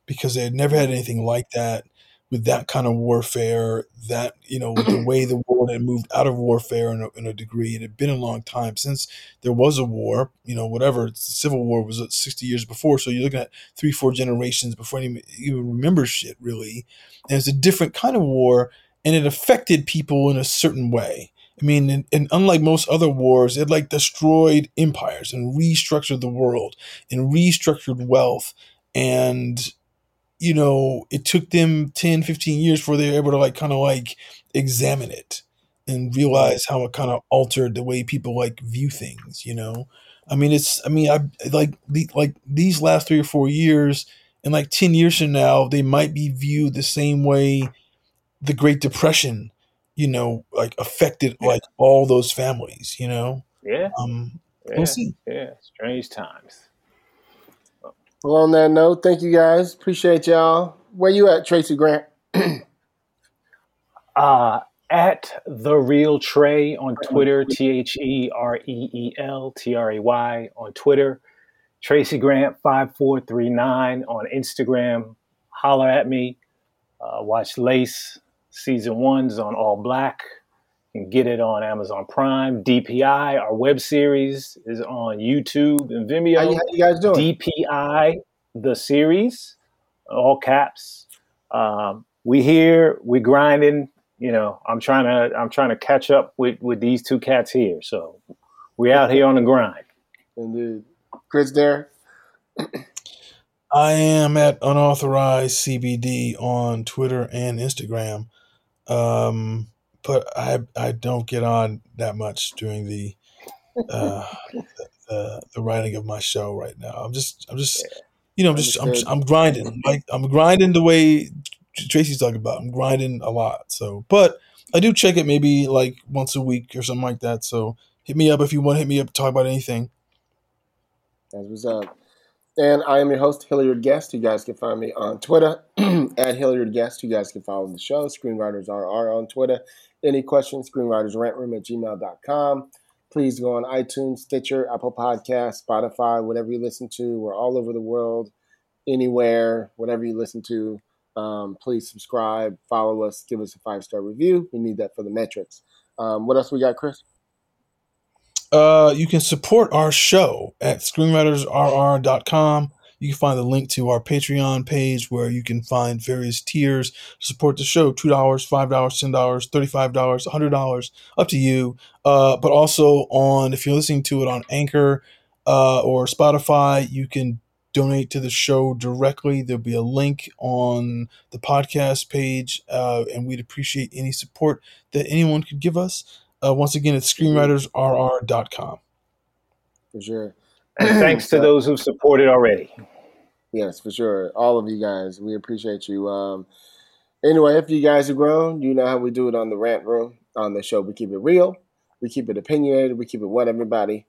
because they had never had anything like that. With that kind of warfare, that, you know, with the way the world had moved out of warfare in a degree, it had been a long time since there was a war, you know, whatever. The Civil War was 60 years before, so you're looking at 3-4 generations before anyone even remembers shit, really. And it's a different kind of war, and it affected people in a certain way. I mean, and unlike most other wars, it like destroyed empires and restructured the world and restructured wealth, and you know, it took them 10, 15 years before they were able to examine it and realize how it kind of altered the way people view things, you know? I mean, these last 3 or 4 years and 10 years from now, they might be viewed the same way the Great Depression, you know, affected all those families, you know? Yeah. We'll see. Yeah. Strange times. Well, on that note, thank you guys. Appreciate y'all. Where you at, Tracy Grant? At The Real Trey on Twitter, TheReelTrey on Twitter. Tracy Grant 5439 on Instagram. Holler at me. Watch Lace Season 1's on All Black. You can get it on Amazon Prime. DPI, our web series, is on YouTube and Vimeo. How you guys doing? DPI, the series, all caps. We here, we grinding. You know, I'm trying to catch up with these two cats here. So we out here on the grind. Indeed. Chris there. I am at Unauthorized CBD on Twitter and Instagram. But I don't get on that much during the writing of my show right now. I'm grinding. I'm grinding the way Tracy's talking about. I'm grinding a lot. So, but I do check it maybe once a week or something like that. So hit me up if you want to talk about anything. That's what's up. And I am your host, Hilliard Guest. You guys can find me on Twitter at Hilliard Guest. You guys can follow the show, Screenwriters RR on Twitter. Any questions, ScreenwritersRantRoom@gmail.com. Please go on iTunes, Stitcher, Apple Podcasts, Spotify, whatever you listen to. We're all over the world, anywhere, whatever you listen to. Please subscribe, follow us, give us a 5-star review. We need that for the metrics. What else we got, Chris? You can support our show at screenwritersrr.com. You can find the link to our Patreon page where you can find various tiers to support the show, $2, $5, $10, $35, $100, up to you. But also on, if you're listening to it on Anchor or Spotify, you can donate to the show directly. There'll be a link on the podcast page, and we'd appreciate any support that anyone could give us. Once again, it's screenwritersrr.com. For sure. And thanks to those who've supported already. Yes, for sure. All of you guys, we appreciate you. Anyway, if you guys are grown, you know how we do it on the Rant Room, on the show. We keep it real. We keep it opinionated. We keep it what, everybody?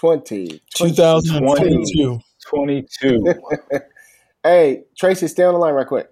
2022. 22. Hey, Tracy, stay on the line right quick.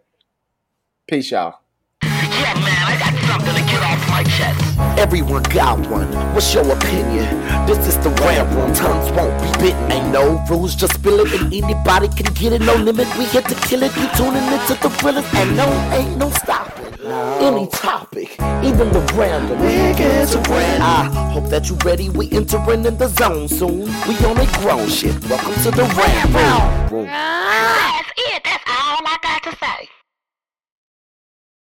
Peace, y'all. Yeah, man, I got something to get off my chest. Everyone got one. What's your opinion? This is the Rant Room. Tongues won't be bitten. Ain't no rules, just spill it, and anybody can get it. No limit, we get to kill it. You tuning into the thrillers, and no, ain't no stopping. Any topic, even the random. I hope that you ready. We entering in the zone soon. We on a grown shit. Welcome to the Rant Room. That's it. That's